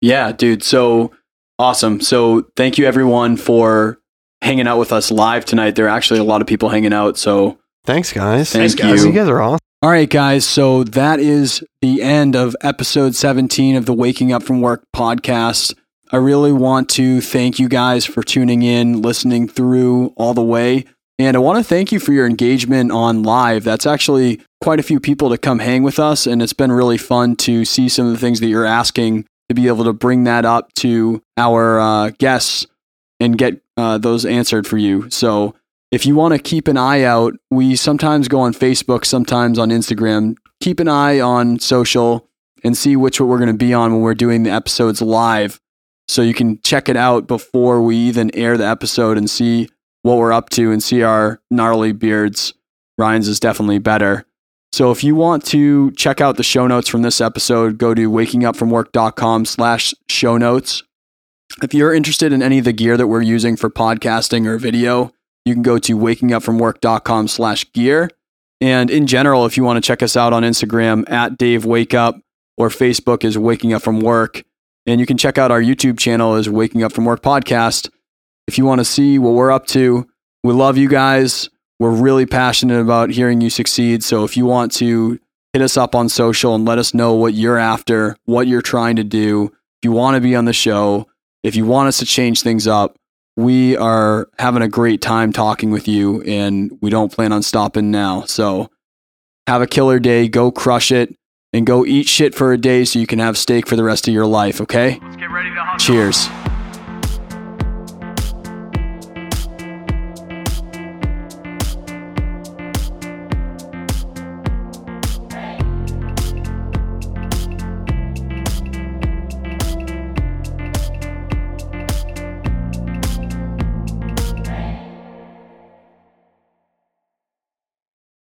Yeah, dude. So awesome. So thank you everyone for hanging out with us live tonight. There are actually a lot of people hanging out. So thanks guys. Thanks guys. You guys are awesome. All right guys. So that is the end of episode 17 of the Waking Up From Work podcast. I really want to thank you guys for tuning in, listening through all the way. And I want to thank you for your engagement on live. That's actually quite a few people to come hang with us. And it's been really fun to see some of the things that you're asking to be able to bring that up to our guests and get those answered for you. So if you want to keep an eye out, we sometimes go on Facebook, sometimes on Instagram. Keep an eye on social and see which what we're going to be on when we're doing the episodes live. So you can check it out before we even air the episode and see what we're up to and see our gnarly beards. Ryan's is definitely better. So if you want to check out the show notes from this episode, go to wakingupfromwork.com/show notes. If you're interested in any of the gear that we're using for podcasting or video, you can go to wakingupfromwork.com/gear. And in general, if you want to check us out on Instagram at Dave Wake Up, or Facebook is Waking Up From Work. And you can check out our YouTube channel as Waking Up From Work Podcast. If you want to see what we're up to, we love you guys. We're really passionate about hearing you succeed. So if you want to hit us up on social and let us know what you're after, what you're trying to do, if you want to be on the show, if you want us to change things up, we are having a great time talking with you and we don't plan on stopping now. So have a killer day, go crush it, and go eat shit for a day so you can have steak for the rest of your life, okay? Let's get ready to hustle. Cheers.